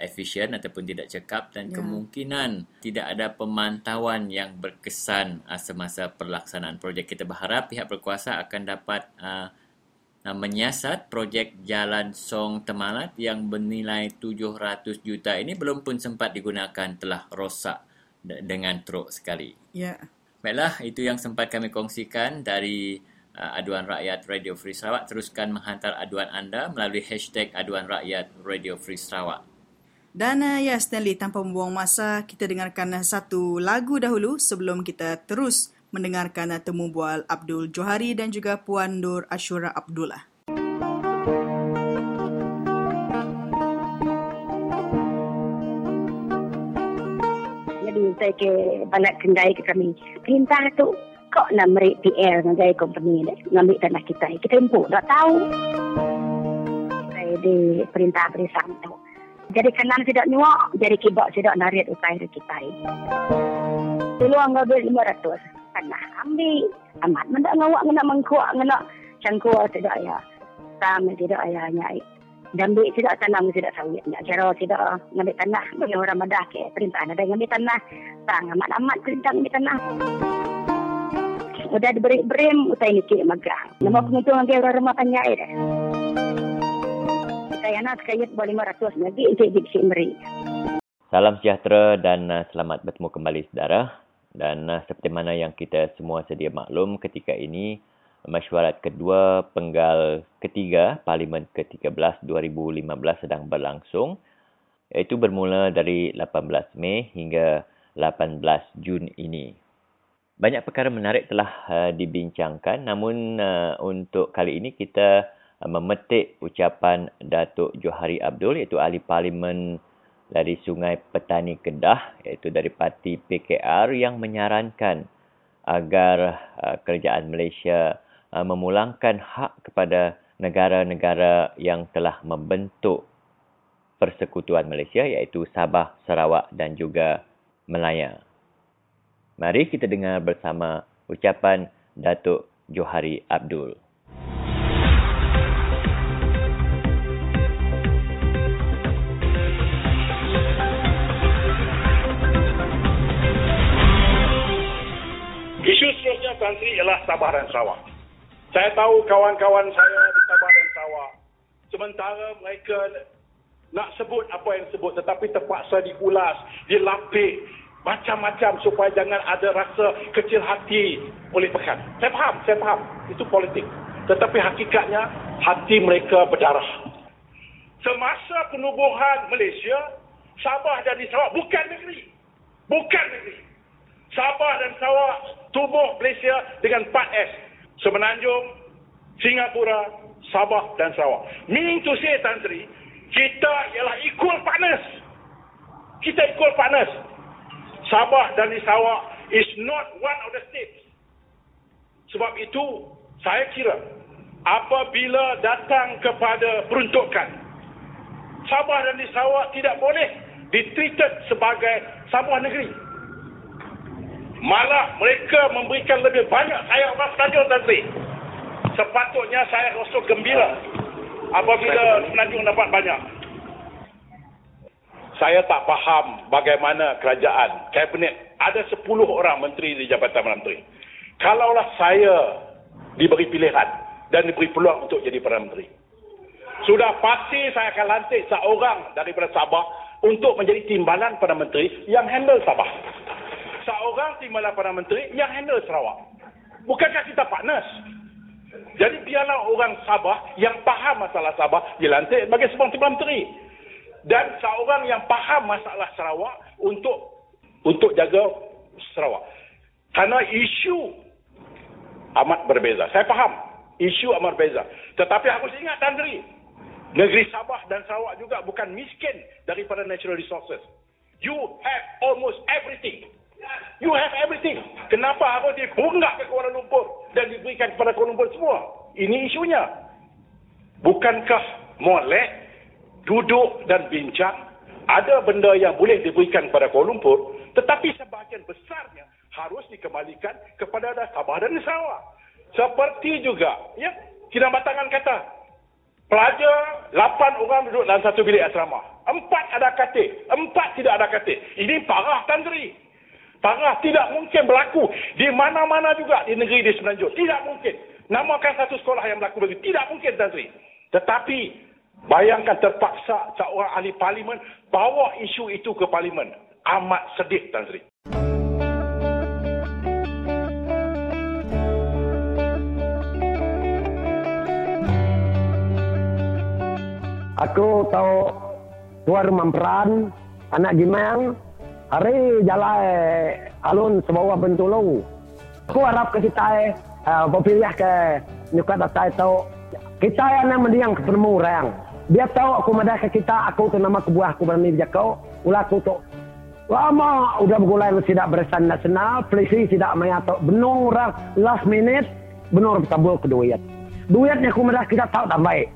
efisien ataupun tidak cekap dan kemungkinan tidak ada pemantauan yang berkesan semasa perlaksanaan projek. Kita berharap pihak berkuasa akan dapat menyiasat projek Jalan Song Temalat yang bernilai 700 juta ini belum pun sempat digunakan telah rosak dengan teruk sekali. Ya. Baiklah, itu yang sempat kami kongsikan dari Aduan Rakyat Radio Free Sarawak. Teruskan menghantar aduan anda melalui hashtag Aduan Rakyat Radio Free Sarawak. Dan ya, Stanley, tanpa membuang masa, kita dengarkan satu lagu dahulu sebelum kita terus mendengarkan temu bual Abdul Johari dan juga Puan Nur Ashura Abdullah. Jadi saya ke balak kendai ke kami. Perintah tu kok nak merik PR dengan company ni, ngambil tanah kita. Kita impor, tak tahu. Saya di perintah berisam tu. Jadi kenal tidak nyuak, jadi kibak tidak narik utai kita. Dulu anggar 500. Tanah ambil, amat mendak ngawak ngena mengkuak ngena cangkuak tidak ayah. Sama tidak ayahnya. Dambik tidak tanam tidak sawitnya. Cara tidak ngambil tanah. Bagi orang madah ke perintah ada ngambil tanah. Sang amat-amat perintah ngambil tanah. Udah diberi berim utai nikik magang. Nama penghitungan ke orang rumah panjai dah. Kita anak sekayat boleh 500 lagi untuk diksi meri. Salam sejahtera dan selamat bertemu kembali saudara. Dan seperti mana yang kita semua sedia maklum, ketika ini mesyuarat kedua penggal ketiga Parlimen ke-13 2015 sedang berlangsung, iaitu bermula dari 18 Mei hingga 18 Jun ini. Banyak perkara menarik telah dibincangkan, namun untuk kali ini kita memetik ucapan Datuk Johari Abdul, iaitu ahli Parlimen dari Sungai Petani Kedah, iaitu dari parti PKR, yang menyarankan agar kerajaan Malaysia memulangkan hak kepada negara-negara yang telah membentuk Persekutuan Malaysia, iaitu Sabah, Sarawak dan juga Melaya. Mari kita dengar bersama ucapan Datuk Johari Abdul. Country ialah Sabah dan Sarawak. Saya tahu kawan-kawan saya di Sabah dan Sarawak, sementara mereka nak sebut apa yang sebut, tetapi terpaksa diulas, dilapik, macam-macam supaya jangan ada rasa kecil hati oleh pekan. Saya faham. Itu politik. Tetapi hakikatnya, hati mereka berdarah. Semasa penubuhan Malaysia, Sabah dan Sarawak bukan negeri. Sabah dan Sarawak tubuh Malaysia dengan 4S. Semenanjung, Singapura, Sabah dan Sarawak. Meaning to say, Tan Sri, kita ialah equal partners. Sabah dan Sarawak is not one of the states. Sebab itu, saya kira apabila datang kepada peruntukan, Sabah dan Sarawak tidak boleh ditreated sebagai sebuah negeri. Malah mereka memberikan lebih banyak. Saya orang Semenanjung, Tan Sri. Sepatutnya saya rasa gembira apabila Semenanjung dapat banyak. Saya tak faham bagaimana kerajaan, kabinet. Ada 10 orang menteri di Jabatan Menteri. Kalaulah saya diberi pilihan dan diberi peluang untuk jadi Perdana Menteri, sudah pasti saya akan lantik seorang daripada Sabah untuk menjadi timbalan Perdana Menteri yang handle Sabah. Seorang timbalan Perdana Menteri yang handle Sarawak. Bukankah kita partners? Jadi biarlah orang Sabah yang faham masalah Sabah dilantik sebagai seorang Perdana Menteri. Dan seorang yang faham masalah Sarawak untuk jaga Sarawak. Kerana isu amat berbeza. Saya faham. Isu amat berbeza. Tetapi harus ingat, Tan Sri, negeri Sabah dan Sarawak juga bukan miskin daripada natural resources. You have almost everything. You have everything. Kenapa harus dibungak ke Kuala Lumpur dan diberikan kepada Kuala Lumpur semua? Ini isunya. Bukankah molek, duduk dan bincang, ada benda yang boleh diberikan kepada Kuala Lumpur, tetapi sebahagian besarnya harus dikembalikan kepada Sabah dan Sarawak. Seperti juga, ya, kira batangan kata, pelajar 8 orang duduk dalam satu bilik asrama. 4 ada katil, 4 tidak ada katil. Ini parah tanderi. Parah tidak mungkin berlaku di mana-mana juga di negeri di Semenanjung. Tidak mungkin. Namakan satu sekolah yang berlaku begitu. Tidak mungkin tanderi. Tetapi, bayangkan terpaksa seorang ahli parlimen bawa isu itu ke parlimen. Amat sedih, Tan Sri. Aku tahu tuar memperan anak gimang hari jalai alun sebawa bentulu. Aku harap ke kita berpiliah ke nyukat atai tahu kita yang mendiang ke penemu orang. Dia tahu aku madah ke kita, aku tu nama kebuah aku berani jakau, ulah aku tu. Lama udah bergulai tidak Barisan Nasional, polisi tidak mengatur. Benar orang last minute, benar bertabur ke duit. Duitnya aku madah kita tahu tak baik.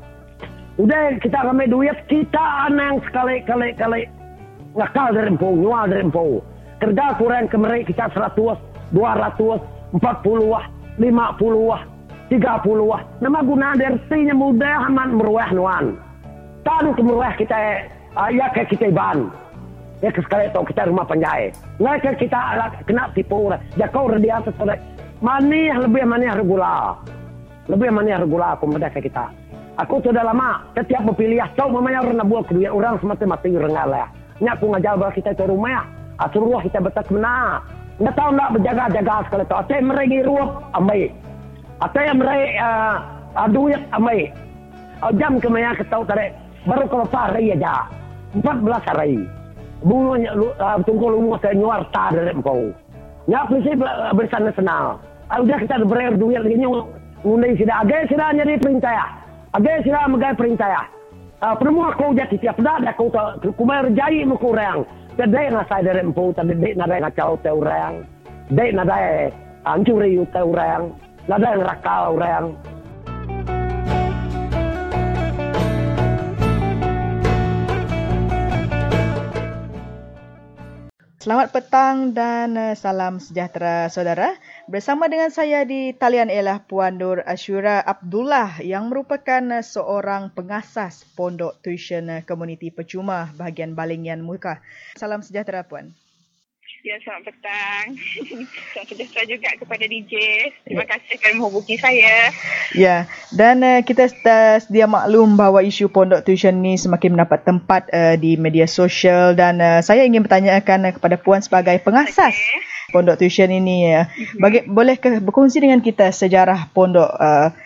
Udah kita ramai duit, kita anang sekali-kali ngakal dari empu, nyual dari empu. Kerja kurang kemerik kita 100, 200, 40-wah, 50-wah. 30-wah. Nama guna dersinya mudah aman meruah nuan. Tadu kemeruah kita ayah ke kita ban. Ya ke sekali tau kita rumah penjai. Mereka kita kena tipu. Jakau redia sekolah. Manih lebih manih regula. Lebih manih regula aku mudah ke kita. Aku sudah lama setiap berpilihan tau mamanya orang nak buat kedua orang semata-mata rengalah. Nya aku ngajar bahasa kita ke rumah. Aturuah kita betak benar. Ndak tahu nak berjaga-jaga sekali tau. Teh meregi ruap ambai. Atau yang meraih duit amai. Jam kemaya ketau tarik. Baru kelepah raya jah. 14 hari. Bulu tungkul umur saya nyuar tak dari kau. Ya, polisi Barisan Nasional. Udah kita berair duit lagi ngundai sida. Agak sida nyari perintah ya. Agak sida megai perintah ya. Peremua kau jah tiap dah. Kau kumai rejai muka orang. Tadai ngasai dari empu. Tadai nadai ngacau te orang. Tadai nadai hancuri te orang. Lada yang rakal orang. Selamat petang dan salam sejahtera saudara. Bersama dengan saya di talian ialah Puan Nur Ashura Abdullah yang merupakan seorang pengasas pondok tuisyen komuniti percuma bahagian Balingian Mukah. Salam sejahtera Puan. Ya, selamat petang. Selamat sejahtera juga kepada DJ. Terima kasih kerana menghubungi saya. Ya, dan kita sedia maklum bahawa isu pondok tuisyen ni semakin mendapat tempat di media sosial dan saya ingin bertanyakan kepada Puan sebagai pengasas pondok tuisyen ini. Bolehkah berkongsi dengan kita sejarah pondok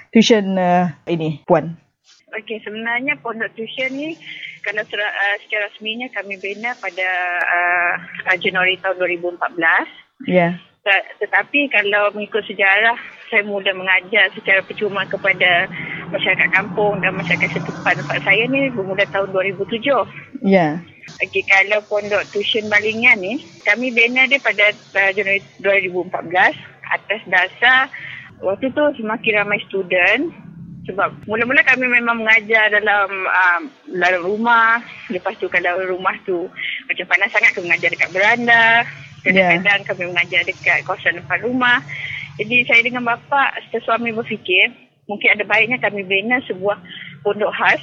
tuisyen ini, Puan? Okey, sebenarnya pondok tuisyen ni kerana secara resminya kami bina pada Januari tahun 2014. Ya. Yeah. Tetapi kalau mengikut sejarah, saya mula mengajar secara percuma kepada masyarakat kampung dan masyarakat setempat. Tempat saya ni bermula tahun 2007. Ya. Yeah. Okey, kalau pondok tuisyen Balingian ni, kami bina dia pada Januari 2014 atas dasar waktu tu semakin ramai student. Sebab mula-mula kami memang mengajar dalam rumah. Lepas tu kalau rumah tu macam panas sangat, kami mengajar dekat beranda. Kadang-kadang kami mengajar dekat kawasan depan rumah. Jadi saya dengan bapa serta suami berfikir, mungkin ada baiknya kami bina sebuah pondok khas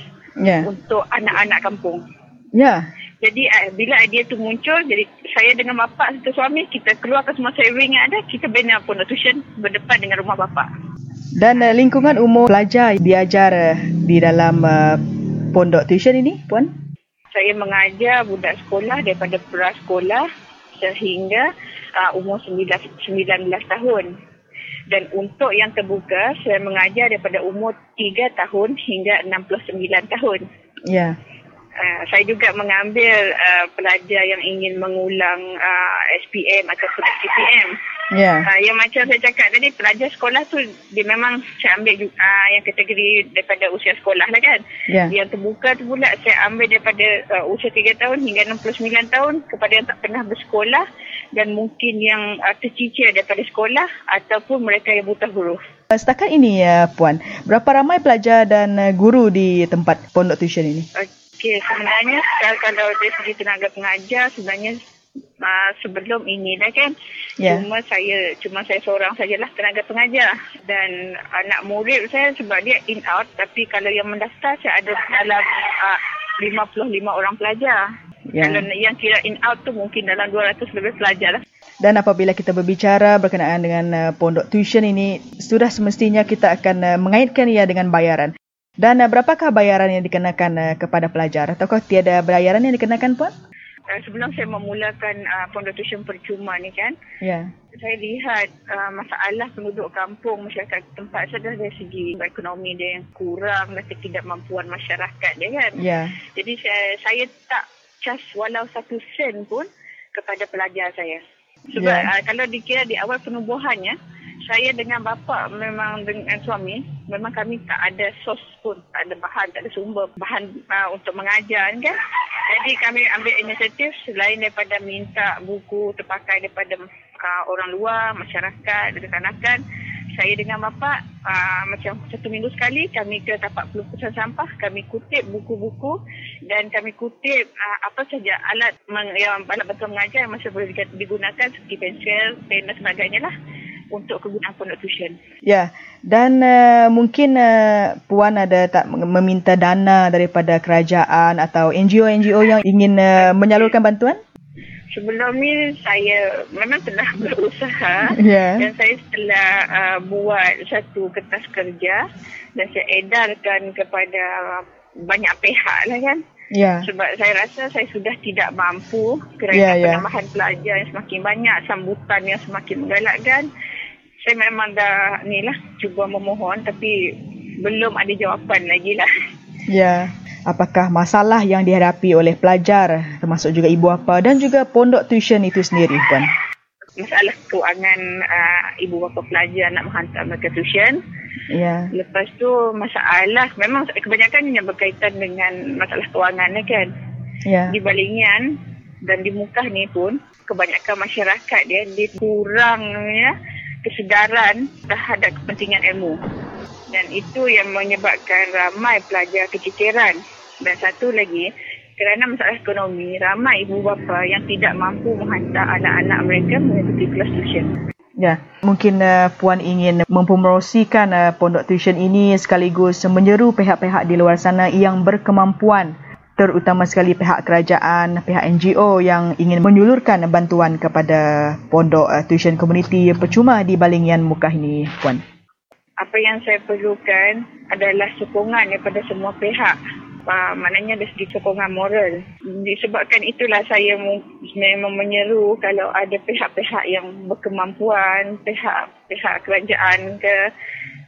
untuk anak-anak kampung. Ya. Jadi bila idea tu muncul, jadi saya dengan bapa serta suami, kita keluarkan semua saving yang ada, kita bina pondok tuisyen berdepan dengan rumah bapa. Dan lingkungan umur pelajar diajar di dalam pondok tuisyen ini, Puan? Saya mengajar budak sekolah daripada prasekolah sehingga umur 19 tahun. Dan untuk yang terbuka, saya mengajar daripada umur 3 tahun hingga 69 tahun. Ya. Saya juga mengambil pelajar yang ingin mengulang SPM atau CPM. Yeah. Yang macam saya cakap tadi, pelajar sekolah tu dia memang saya ambil yang kategori daripada usia sekolah lah kan. Yeah. Yang terbuka tu pula saya ambil daripada usia 3 tahun hingga 69 tahun kepada yang tak pernah bersekolah dan mungkin yang tercicir daripada sekolah ataupun mereka yang buta huruf. Setakat ini Puan, berapa ramai pelajar dan guru di tempat pondok tuisyen ini? Okey, sebenarnya kalau dari segi tenaga pengajar sebenarnya sebelum ini dah kan. Yeah. Cuma saya seorang sajalah tenaga pengajar dan anak murid saya sebab dia in out, tapi kalau yang mendaftar saya ada dalam 55 orang pelajar. Yeah. Kalau yang kira in out tu mungkin dalam 200 lebih pelajar lah. Dan apabila kita berbicara berkenaan dengan pondok tuisyen ini, sudah semestinya kita akan mengaitkan ia dengan bayaran. Dan berapakah bayaran yang dikenakan kepada pelajar? Ataukah tiada bayaran yang dikenakan, Puan? Sebelum saya memulakan pondok tuisyen percuma ni kan, yeah, saya lihat masalah penduduk kampung, masyarakat tempat saya dari segi ekonomi dia yang kurang dan ketidakmampuan masyarakat dia kan. Yeah. Jadi saya tak cas walau satu sen pun kepada pelajar saya. Sebab kalau dikira di awal penubuhannya, saya dengan bapa memang dengan suami, memang kami tak ada sos pun, tak ada bahan, tak ada sumber bahan untuk mengajar kan. Jadi kami ambil inisiatif selain daripada minta buku terpakai daripada orang luar, masyarakat, kanak-kanak. Saya dengan bapa macam satu minggu sekali kami ke tapak pelepasan sampah, kami kutip buku-buku dan kami kutip apa saja alat alat bantu mengajar yang masih boleh digunakan seperti pensel, pen dan sebagainya lah untuk kegunaan pondok tuisyen. Ya, dan mungkin Puan ada tak meminta dana daripada kerajaan atau NGO-NGO yang ingin menyalurkan bantuan? Sebelum ni saya memang telah berusaha, yeah, dan saya telah buat satu kertas kerja dan saya edarkan kepada banyak pihak lah kan. Yeah. Sebab saya rasa saya sudah tidak mampu kerana penambahan pelajar yang semakin banyak, sambutan yang semakin menggalakkan. Saya memang dah ni lah cuba memohon tapi belum ada jawapan lagi lah. Ya. Yeah. Apakah masalah yang dihadapi oleh pelajar termasuk juga ibu bapa dan juga pondok tuisyen itu sendiri, Puan? Masalah kewangan ibu bapa pelajar nak menghantar mereka tuisyen. Ya. Lepas tu masalah memang kebanyakan yang berkaitan dengan masalah kewangan kan. Ya. Di Balingian dan di Mukah ni pun kebanyakan masyarakat dia kurangnya kesedaran terhadap kepentingan ilmu. Dan itu yang menyebabkan ramai pelajar kececeran. Dan satu lagi, kerana masalah ekonomi, ramai ibu bapa yang tidak mampu menghantar anak-anak mereka mengikuti kelas tuisyen. Ya, mungkin Puan ingin mempromosikan pondok tuisyen ini sekaligus menyeru pihak-pihak di luar sana yang berkemampuan, terutama sekali pihak kerajaan, pihak NGO yang ingin menyulurkan bantuan kepada pondok tuisyen komuniti percuma di Balingian Mukah ini, Puan. Apa yang saya perlukan adalah sokongan daripada semua pihak. Maknanya ada sedikit sokongan moral. Disebabkan itulah saya memang menyeru kalau ada pihak-pihak yang berkemampuan, pihak kerajaan ke,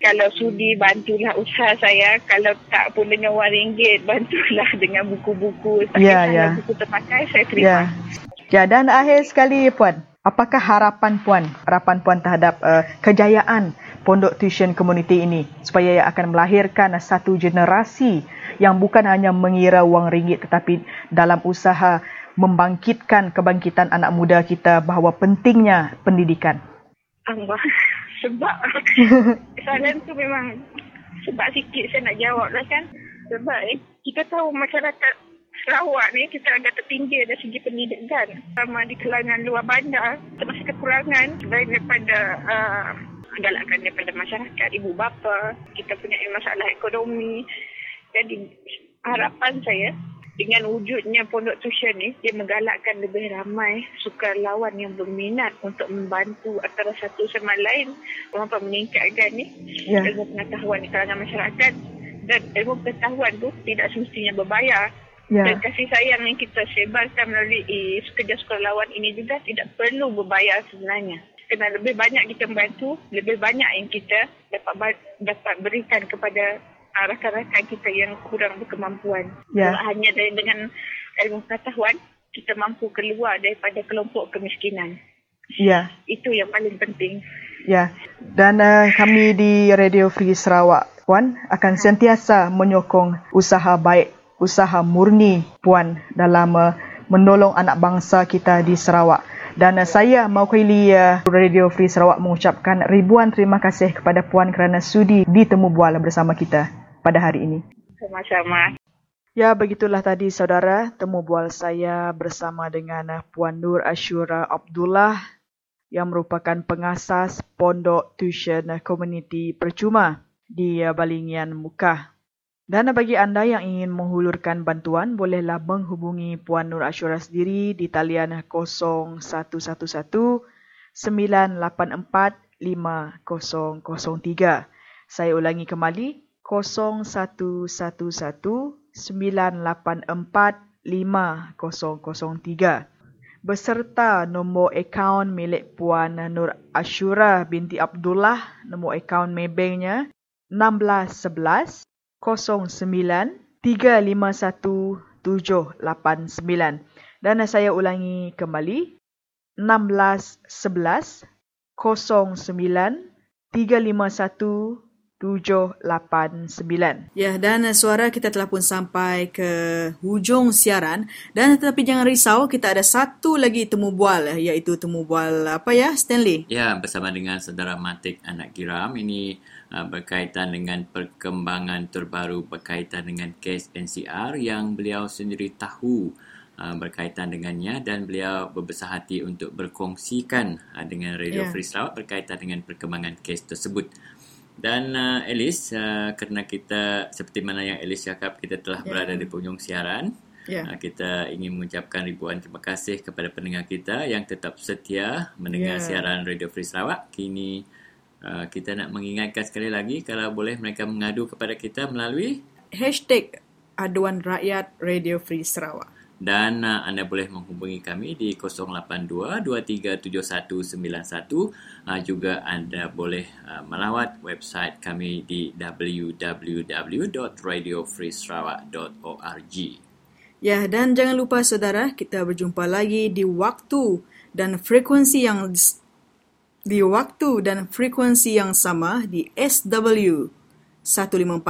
kalau sudi bantulah usaha saya. Kalau tak pun dengan RM1, bantulah dengan buku-buku. Kalau buku terpakai, saya terima. Ya, dan akhir sekali Puan, apakah harapan Puan terhadap kejayaan pondok tuisyen komuniti ini supaya ia akan melahirkan satu generasi yang bukan hanya mengira wang ringgit tetapi dalam usaha membangkitkan kebangkitan anak muda kita bahawa pentingnya pendidikan? Allah, sebab soalan tu memang sebab sikit saya nak jawab lah kan. Sebab kita tahu masyarakat Sarawak ni kita agak tertinggi dari segi pendidikan, sama di kalangan luar bandar termasuk kekurangan baik daripada galakan daripada masyarakat, ibu bapa, kita punya masalah ekonomi. Jadi harapan saya dengan wujudnya pondok tuisyen ni, dia menggalakkan lebih ramai sukarelawan yang berminat untuk membantu antara satu sama lain untuk meningkatkan ni ilmu pengetahuan di kalangan masyarakat. Dan ilmu pengetahuan tu tidak semestinya berbayar. Dan kasih sayang yang kita sebarkan melalui kerja sukarelawan ini juga tidak perlu berbayar sebenarnya. Kena lebih banyak kita membantu, lebih banyak yang kita dapat berikan kepada rakan-rakan kita yang kurang berkemampuan. Hanya dengan ilmu pengetahuan, kita mampu keluar daripada kelompok kemiskinan. Ya. Itu yang paling penting. Ya. Dan kami di Radio Free Sarawak, Puan, akan sentiasa menyokong usaha baik, usaha murni Puan dalam menolong anak bangsa kita di Sarawak. Dan saya mewakili Radio Free Sarawak mengucapkan ribuan terima kasih kepada Puan kerana sudi ditemu bual bersama kita pada hari ini. Sama-sama. Ya, begitulah tadi saudara, temu bual saya bersama dengan Puan Nur Ashura Abdullah yang merupakan pengasas Pondok Tuition Komuniti Percuma di Balingian, Mukah. Dan bagi anda yang ingin menghulurkan bantuan, bolehlah menghubungi Puan Nur Ashura sendiri di talian 0111-984-5003. Saya ulangi kembali, 0111-984-5003. Beserta nombor akaun milik Puan Nur Ashura binti Abdullah, nombor akaun Maybanknya 1611-09-351789. Dan saya ulangi kembali, 1611-09-351789. Ya, dan suara kita telah pun sampai ke hujung siaran, dan tetapi jangan risau, kita ada satu lagi temu bual, iaitu temu bual apa ya, Stanley? Ya, bersama dengan saudara Matik Anak Giram. Ini berkaitan dengan perkembangan terbaru berkaitan dengan kes NCR yang beliau sendiri tahu berkaitan dengannya, dan beliau berbesar hati untuk berkongsikan dengan Radio Free Sarawak berkaitan dengan perkembangan kes tersebut. Dan Alice, kerana kita seperti mana yang Alice cakap, kita telah berada di penghujung siaran. Kita ingin mengucapkan ribuan terima kasih kepada pendengar kita yang tetap setia mendengar siaran Radio Free Sarawak. Kini kita nak mengingatkan sekali lagi, kalau boleh mereka mengadu kepada kita melalui hashtag Aduan Rakyat Radio Free Sarawak. Dan anda boleh menghubungi kami di 082-237191. Juga anda boleh melawat website kami di www.radiofreesarawak.org. Ya, dan jangan lupa saudara, kita berjumpa lagi di waktu dan frekuensi yang sama di SW 15420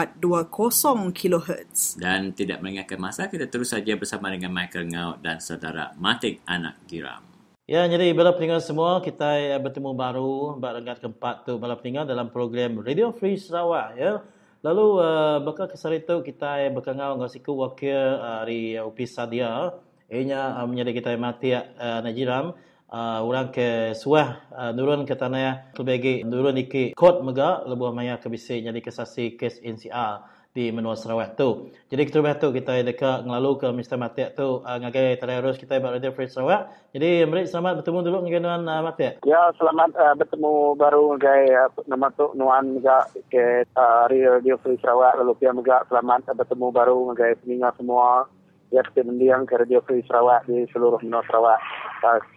kHz. Dan tidak melengahkan masa, kita terus saja bersama dengan Michael Ngau dan saudara Matik Anak Giram. Ya, jadi bala pendengar semua, kita bertemu baru dengan keempat tu bala pendengar dalam program Radio Free Sarawak ya. Lalu bakal kesari tu kita bakal ngau ngasiku wakil dari UPSA dia, ianya menjadi kita Matik Anak Giram. Orang ke suah nurun ke tanah kelbagi nurun iki kod mega lebuh maya kebisi jadi kesasi kes NCR di Menua Sarawak tu. Jadi kita belah tu kita dekat ngelalu ke Mr. Matik tu ngagai terus kita buat Radio Free Sarawak. Jadi Amrit, selamat bertemu dulu dengan Nuan Matik. Ya, selamat bertemu baru ngagai nama tu Nuan mega ke Radio Free Sarawak. Lalu pia mega selamat bertemu baru ngagai peningat semua. Ya, kita mendiang ke Radio Free Sarawak di seluruh Menua Sarawak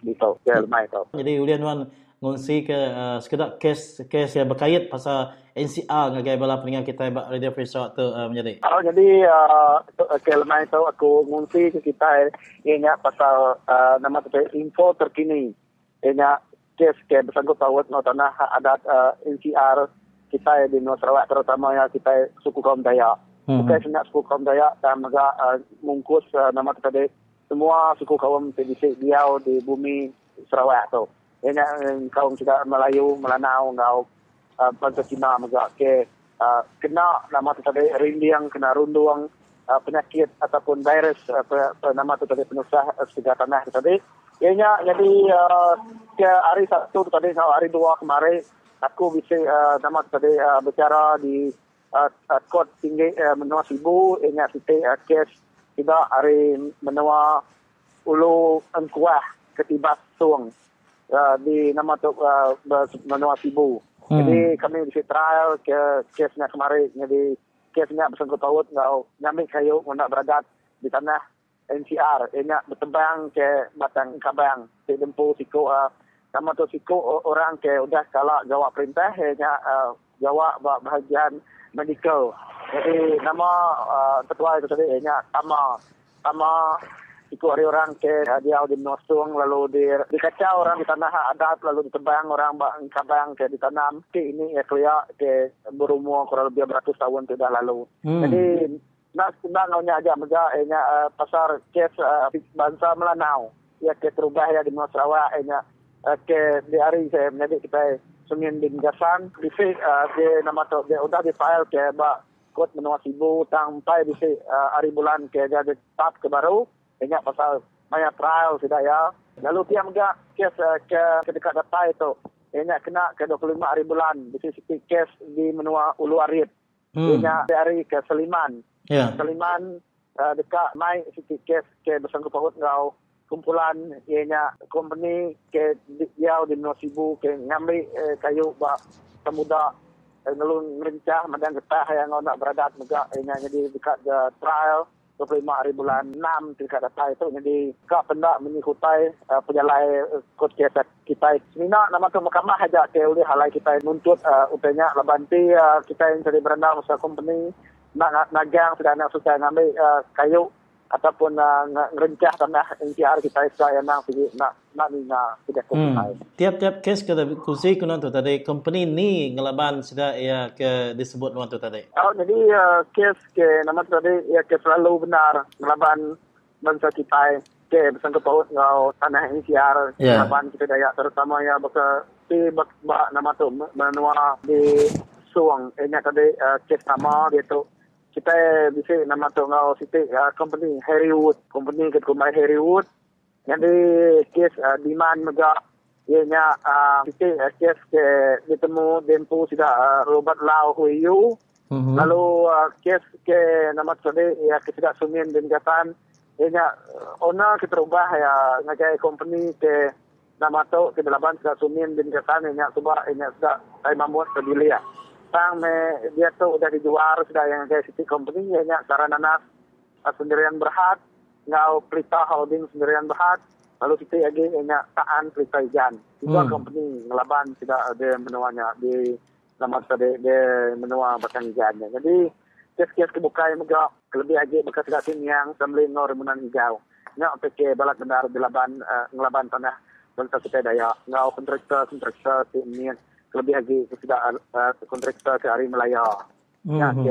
gitu. Ya, Michael. Jadi ulian Wan ngongsi ke sekedar kes yang berkait pasal NCR ngagai bala peningan kita Radio Free Sarawak tu menjadi. Oh, jadi kelmai tu aku ngongsi ke kita ianya pasal nama tu info terkini ianya kes ke bersangkut paut no tanah hak adat NCR kita di Menua Sarawak, terutama yang kita suku kaum Dayak. Bukan hanya suku kaum Dayak, dan juga mungkus nama tadi semua suku kaum pedisi Riau di bumi Sarawak tu. Ini kaum sudah Melayu, Melanau, Ngau, Bangsa Cina juga ke kena nama tadi rindiang, kena runduang penyakit ataupun virus nama tadi penusah segar tanah tadi. Ianya jadi ke hari Sabtu tadi atau hari dua kemarin aku bisa nama tadi bicara di Kot Tinggi Menua Sibu, ingat kita kes kita hari Menua Ulu Engkuah Ketibas Suang di nama tu Menua Sibu. Jadi kami di trial ke kesnya kemarin, jadi kesnya bersangkut paut ngau nyamik kayu nak beradat di tanah NCR, ingat bertembang ke Batang Kabang, di Dempu Siku nama tu Siku orang ke udah kalak jawab perintah, ingat jawab bahagian medical. Jadi nama ketua itu tadi ianya sama ikut orang ke dia di Nostung, lalu di kacau orang di tanah adat, lalu ditebang orang kabang ke ditanam ke ini ya kelia ke berumur kurang lebih beratus tahun sudah lalu. Jadi nak sembang ngaunya aja mega ianya pasar kes bangsa Melanau. ya ke terubah ya di Sarawak ya ke di hari saya menjadi kita Senin di Gasan di di nama tu dia udah di file ke ba kot menua Sibu tangpai di hari bulan ke jadi tap ke baru ingat pasal maya trial sudah ya lalu dia mega kes ke dekat data itu ingat kena ke 25 hari bulan di sisi kes di menua Ulu Arif ingat dari ke Seliman Seliman dekat mai sikit kes ke bersangkut paut ngau kumpulan ianya company ke diau di Sibu ke ngambil kayu ba pemuda ngelun merencah madang getah yang nak beradat megak ianya jadi dekat the trial 25 hari bulan 6 dekat datai tu jadi kak pendak mengikutai penjalai kot kita kita semina nama tu mahkamah aja ke oleh halai kita nuntut utanya labanti kita yang dari berandal masa company nak nagang sudah nak susah ngambil kayu ataupun ngerencah tanah NCR kita saya nak pergi nak nak tidak komplain. Tiap-tiap kes kada kursi kuno tu tadi company ni ngelaban sudah ia ke disebut waktu tadi. Oh jadi kes ke nama tadi ia ke selalu benar ngelaban bangsa kita ke bersangkut paut ngau tanah NCR ngelaban kita daya terutama ya bakal si nama tu menua di suang ini tadi kes sama dia tu kita bisa nama tu ngau sitik company Harrywood company kat kumai Harrywood jadi kes demand mega ianya sitik kes ke ditemu dempu sudah Robert Lau Huiyu lalu kes ke nama tu ni ya kita Sumin bin Gatan ianya owner kita ubah ya ngakai company ke nama tu ke delapan sudah Sumin bin Gatan ianya sebab ianya sudah Taib Mahmud terpilih ya sang dia tu sudah dijual sudah yang kayak city company hanya Sarananas Sendirian Berhad ngau Pelita Holding Sendirian Berhad lalu city lagi hanya Taan Pelita Ijan dua company ngelaban sudah ada menuanya di nama tadi di menua batang ijannya jadi kes-kes kebukai megak lebih lagi bekas kasih yang sambil ngor menan hijau nak pakai balak benar dilaban ngelaban tanah bangsa kita daya ngau kontraktor ini lebih lagi sudah kontraktor ke hari Melaya. Ya, ke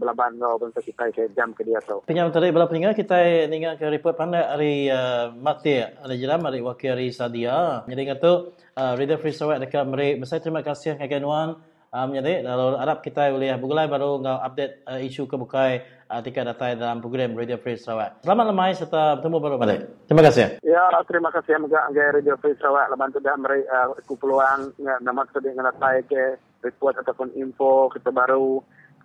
belaban no bangsa kita ke jam ke dia tu. Penyam tadi bala peninggal kita ingat ke report pandai hari Matik Anak Giram hari wakil hari Sadia. Jadi ngatu Radio Free Sarawak dekat Meri. Besar terima kasih kagan wan. Jadi lalu Arab kita boleh bergulai baru ngau update isu kebukai tingkat data dalam program Radio Free Sarawak. Selamat lemai serta bertemu baru balik. Terima kasih. Ya, terima kasih juga anggai Radio Free Sarawak laban tu dah Meri ku peluang nama sedih dengan data ke report ataupun info kita baru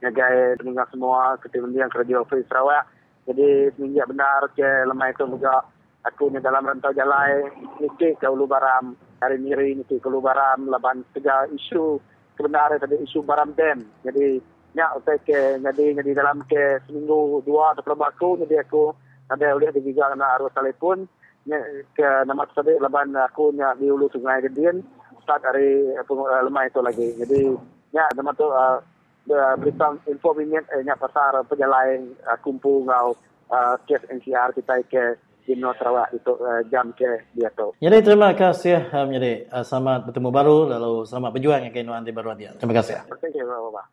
ngagai pendengar semua ketimbangan Radio Free Sarawak. Jadi semenjak benar ke lemai itu juga aku ni dalam rantau jalai niki ke Ulu Baram hari miri niki ke Ulu Baram laban segala isu kebenaran tadi isu Baram Dam. Jadi nya utek jadi dalam ke seminggu dua atau lebih aku jadi aku ada oleh digiga kena arus telefon ke nama tadi laban aku nya di Ulu Sungai Gedian start hari lemai itu lagi. Jadi nya nama tu berita info minit nya pasar penjalai kumpul ngau kes NCR kita ke di North Sarawak itu jam ke dia tu. Jadi terima kasih jadi selamat bertemu baru lalu selamat berjuang ke Nuanti baru dia. Terima kasih. Terima kasih Bapak.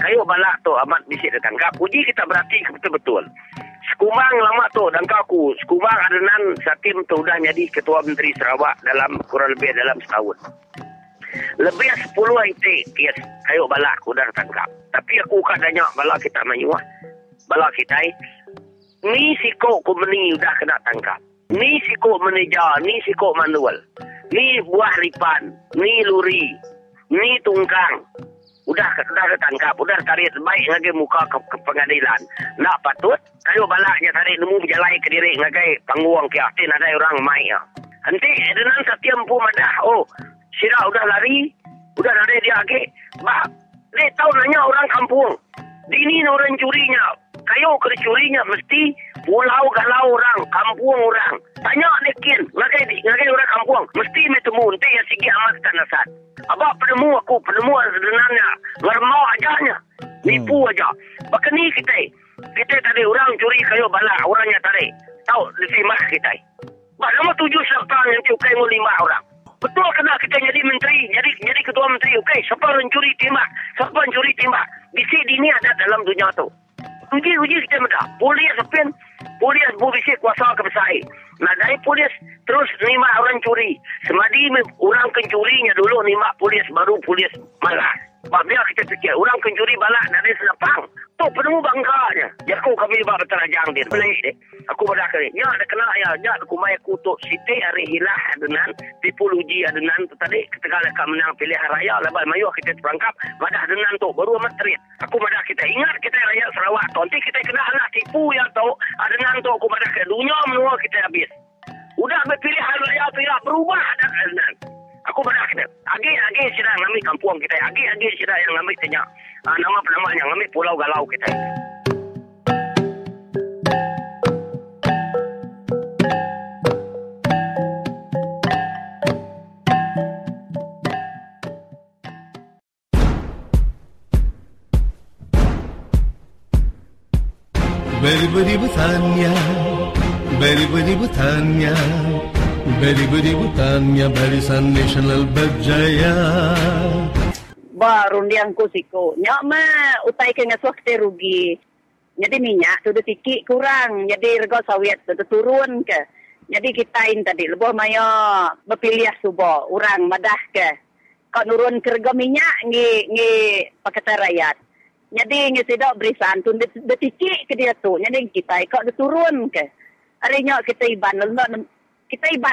Kayu balak tu amat bisik ditangkap. Uji kita berarti betul-betul. Sekumang lama tu dangkaku. Sekumang Adenan Satem tu dah jadi Ketua Menteri Sarawak dalam kurang lebih dalam setahun. Lebih 10 itik yes, kayu balak aku dah tangkap. Tapi aku kadanya balak kita menyuah. Balak kita ni sikok company dah kena tangkap. Ni sikok manager, ni sikok manual. Ni buah ripan, ni luri, ni tungkang. Udah tertangkap, udah tarik baik ngagai muka ke pengadilan. Nak patut, kayu balaknya tarik nemu berjalai ke diri ngagai pangguang ke atin ada orang mai. Nanti Adenan Satem pun madah, oh, sirah udah lari, udah lari dia agak. Bah, dia tahu nanya orang kampung. Dini orang curinya, kayu kercurinya mesti pulau galau orang, kampung orang. Tanya nekin, ngagai orang kampung, mesti bertemu, nanti yang sigi amat tanasat. Abah penemu sebenarnya. Ngermau ajanya. Nipu aja. Bahkan ni kita. Kita tadi orang curi kayu balak. Orangnya tarik. Tahu di simah kita. Pak nombor 7 serta yang cukai mu 5 orang. Betul kena kita jadi menteri, jadi ketua menteri. Okey, siapa mencuri timah? Siapa mencuri timah? Bisik dini ada dalam dunia tu. Uji-uji kita mudah. Polis berbisik kuasa kebesar. Nah, dari polis terus lima orang curi. Semadi orang kencurinya dulu lima polis, baru polis malah. Bila kita fikir, orang kencuri balak dari Selapang. Tu penemu bangganya. Jaku kami bawa terajang dia. Beli deh. Aku berdakar ni. Ya, ada kena ya. Ya, aku main kutuk siti hari hilah adenan. Tipu luji adenan tu tadi. Ketika mereka menang pilihan raya. Lepas mayu kita terperangkap. Madah adenan tu. Baru amat terit. Aku madah kita ingat kita raya Sarawak tu. Nanti kita kena anak tipu yang tahu. Adenan tu aku madah ke dunia menua kita habis. Udah berpilihan raya pilihan berubah adenan. Aku berdakar. Agi-agi sidang kami kampung kita. Agi-agi sidang yang kami tanya. Nama-nama yang kami pulau galau kita. Beribu-ribu tanya, beribu-ribu tanya, beribu-ribu tanya Barisan Nasional berjaya. Baru dia angku siko. Nyak ma utai kena suak te rugi. Jadi minyak sudah sikit kurang. Jadi rego sawit sudah turun ke. Jadi kita in tadi lebo mayo berpilih subo orang madah ke. Kau nurun ke rego minyak ngi pakatan rakyat. Jadi ngi sedok berisan tu detikik ke dia tu. Jadi kita kau turun ke. Arinya kita iban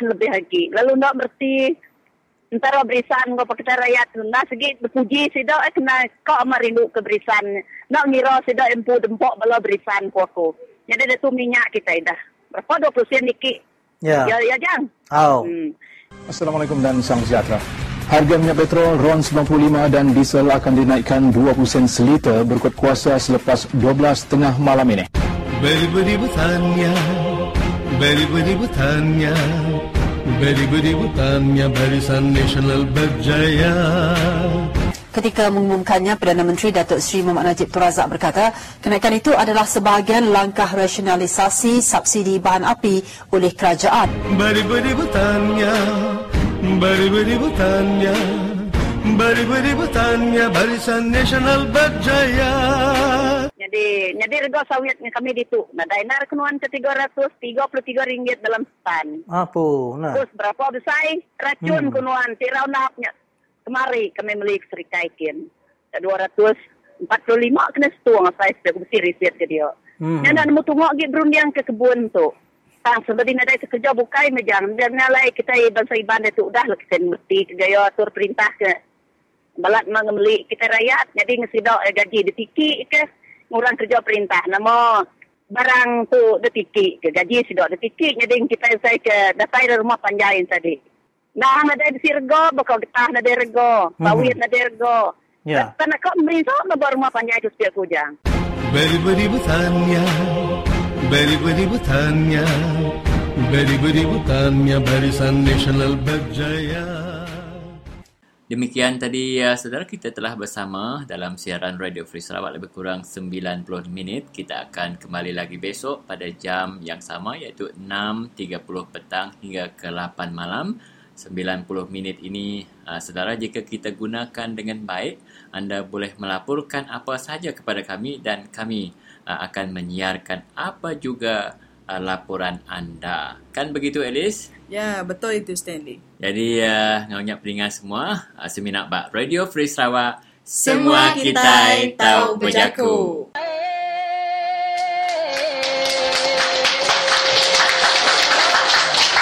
lebih lagi. Lalu nak berti antara berisan ke pakatan rakyat na segi berpuji sedok kena kau amat rindu ke berisan nak ngira sedok empu dempok bala berisan ku aku jadi dah tu minyak kita dah berapa 20 sen dikit ya jang Assalamualaikum dan salam sejahtera. Harga minyak petrol RON 95 dan diesel akan dinaikkan 20 sen seliter berikut kuasa selepas 12.30 malam ini. Beribu-ribu tanya beribu-ribu tanya Barisan Nasional berjaya. Ketika mengumumkannya, Perdana Menteri Datuk Seri Mohamad Najib Tun Razak berkata, kenaikan itu adalah sebahagian langkah rasionalisasi subsidi bahan api oleh kerajaan. Beribu-ribu tanya, beribu-ribu tanya, beribu-ribu tanya Barisan Nasional berjaya. Jadi rego sawit kami ditu. Nah, dainar kenuan ke RM333 dalam setan. Apo, nah. Terus berapa besai racun kenuan tirau nahapnya. Kemari kami beli serikai kin. 245 kena setuang saya sudah mesti riset ke dia. Nana nemu tungok gi berundiang ke kebun tu. Tang sebelum ada kerja bukai majang dan nalai kita bangsa iban tu dah lah kita mesti gaya atur perintah ke balat mengemeli kita rakyat jadi ngesidok gaji ditiki ke orang kerja perintah nama barang tu detikik ke gaji sedok detikik jadi kita saya ke datai rumah panjai tadi nah ada di rego bakal getah ada rego sawit ada rego ya kan kok meriso ke rumah panjai tu setiap kujang beribu-ribu tanya beribu-ribu tanya Barisan Nasional berjaya. Demikian tadi saudara, kita telah bersama dalam siaran Radio Free Sarawak lebih kurang 90 minit. Kita akan kembali lagi besok pada jam yang sama iaitu 6.30 petang hingga ke 8 malam. 90 minit ini saudara, jika kita gunakan dengan baik, anda boleh melaporkan apa sahaja kepada kami dan kami akan menyiarkan apa juga laporan anda. Kan begitu, Alice? Ya, betul itu, Stanley. Jadi, ngawanya peringat semua, seminak bak Radio Free Sarawak. Semua kita tahu berjaku.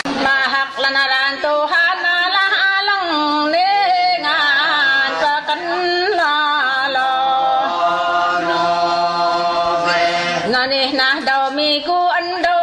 Mahak lanaran Tuhan Allah alang lengan terkenal. Nanih nah daumiku anda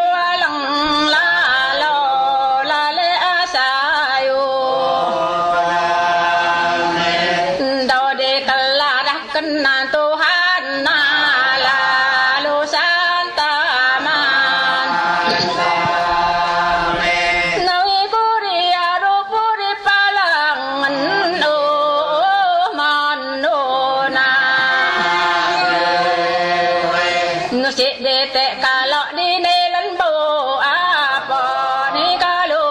kalau di nelan bo apa ni kalau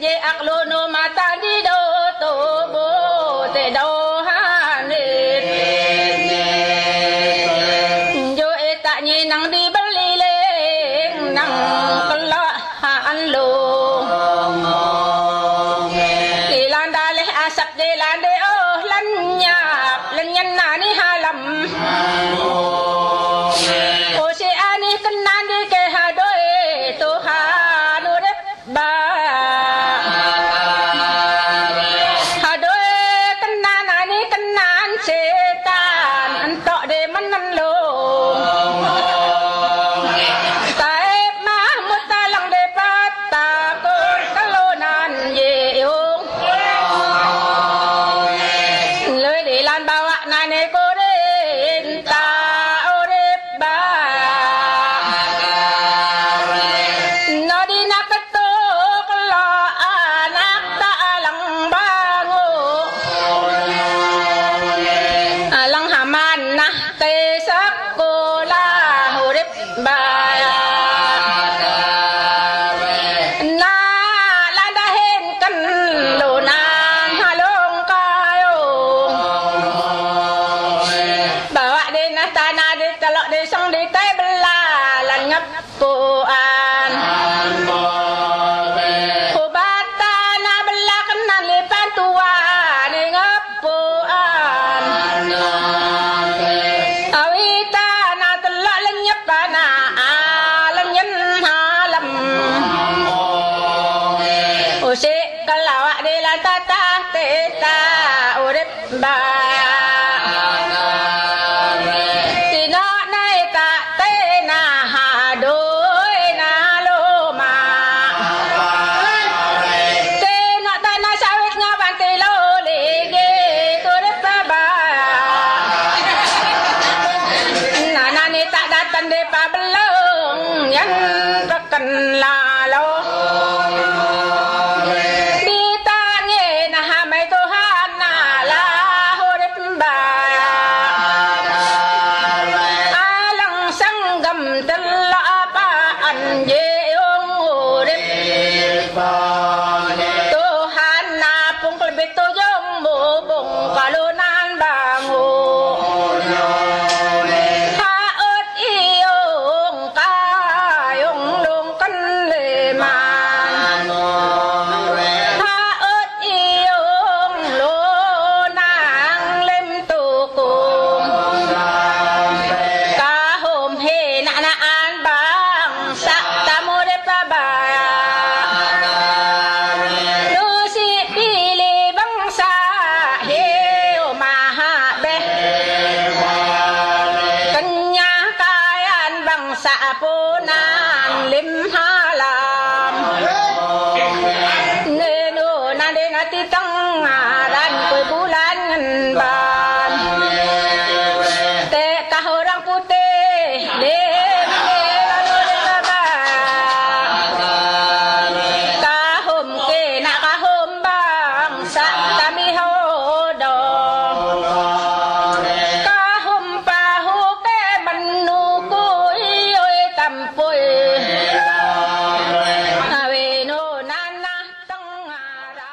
ye aklo no mata di do to bo te do han ni jo eta ni nang di beli le nang kala han lo ilan dale asap de lan de oh lan nyap lan nyan na ni halam o se ani kenan de ke ha do to ha no de ba Tengah dan bulan ngemban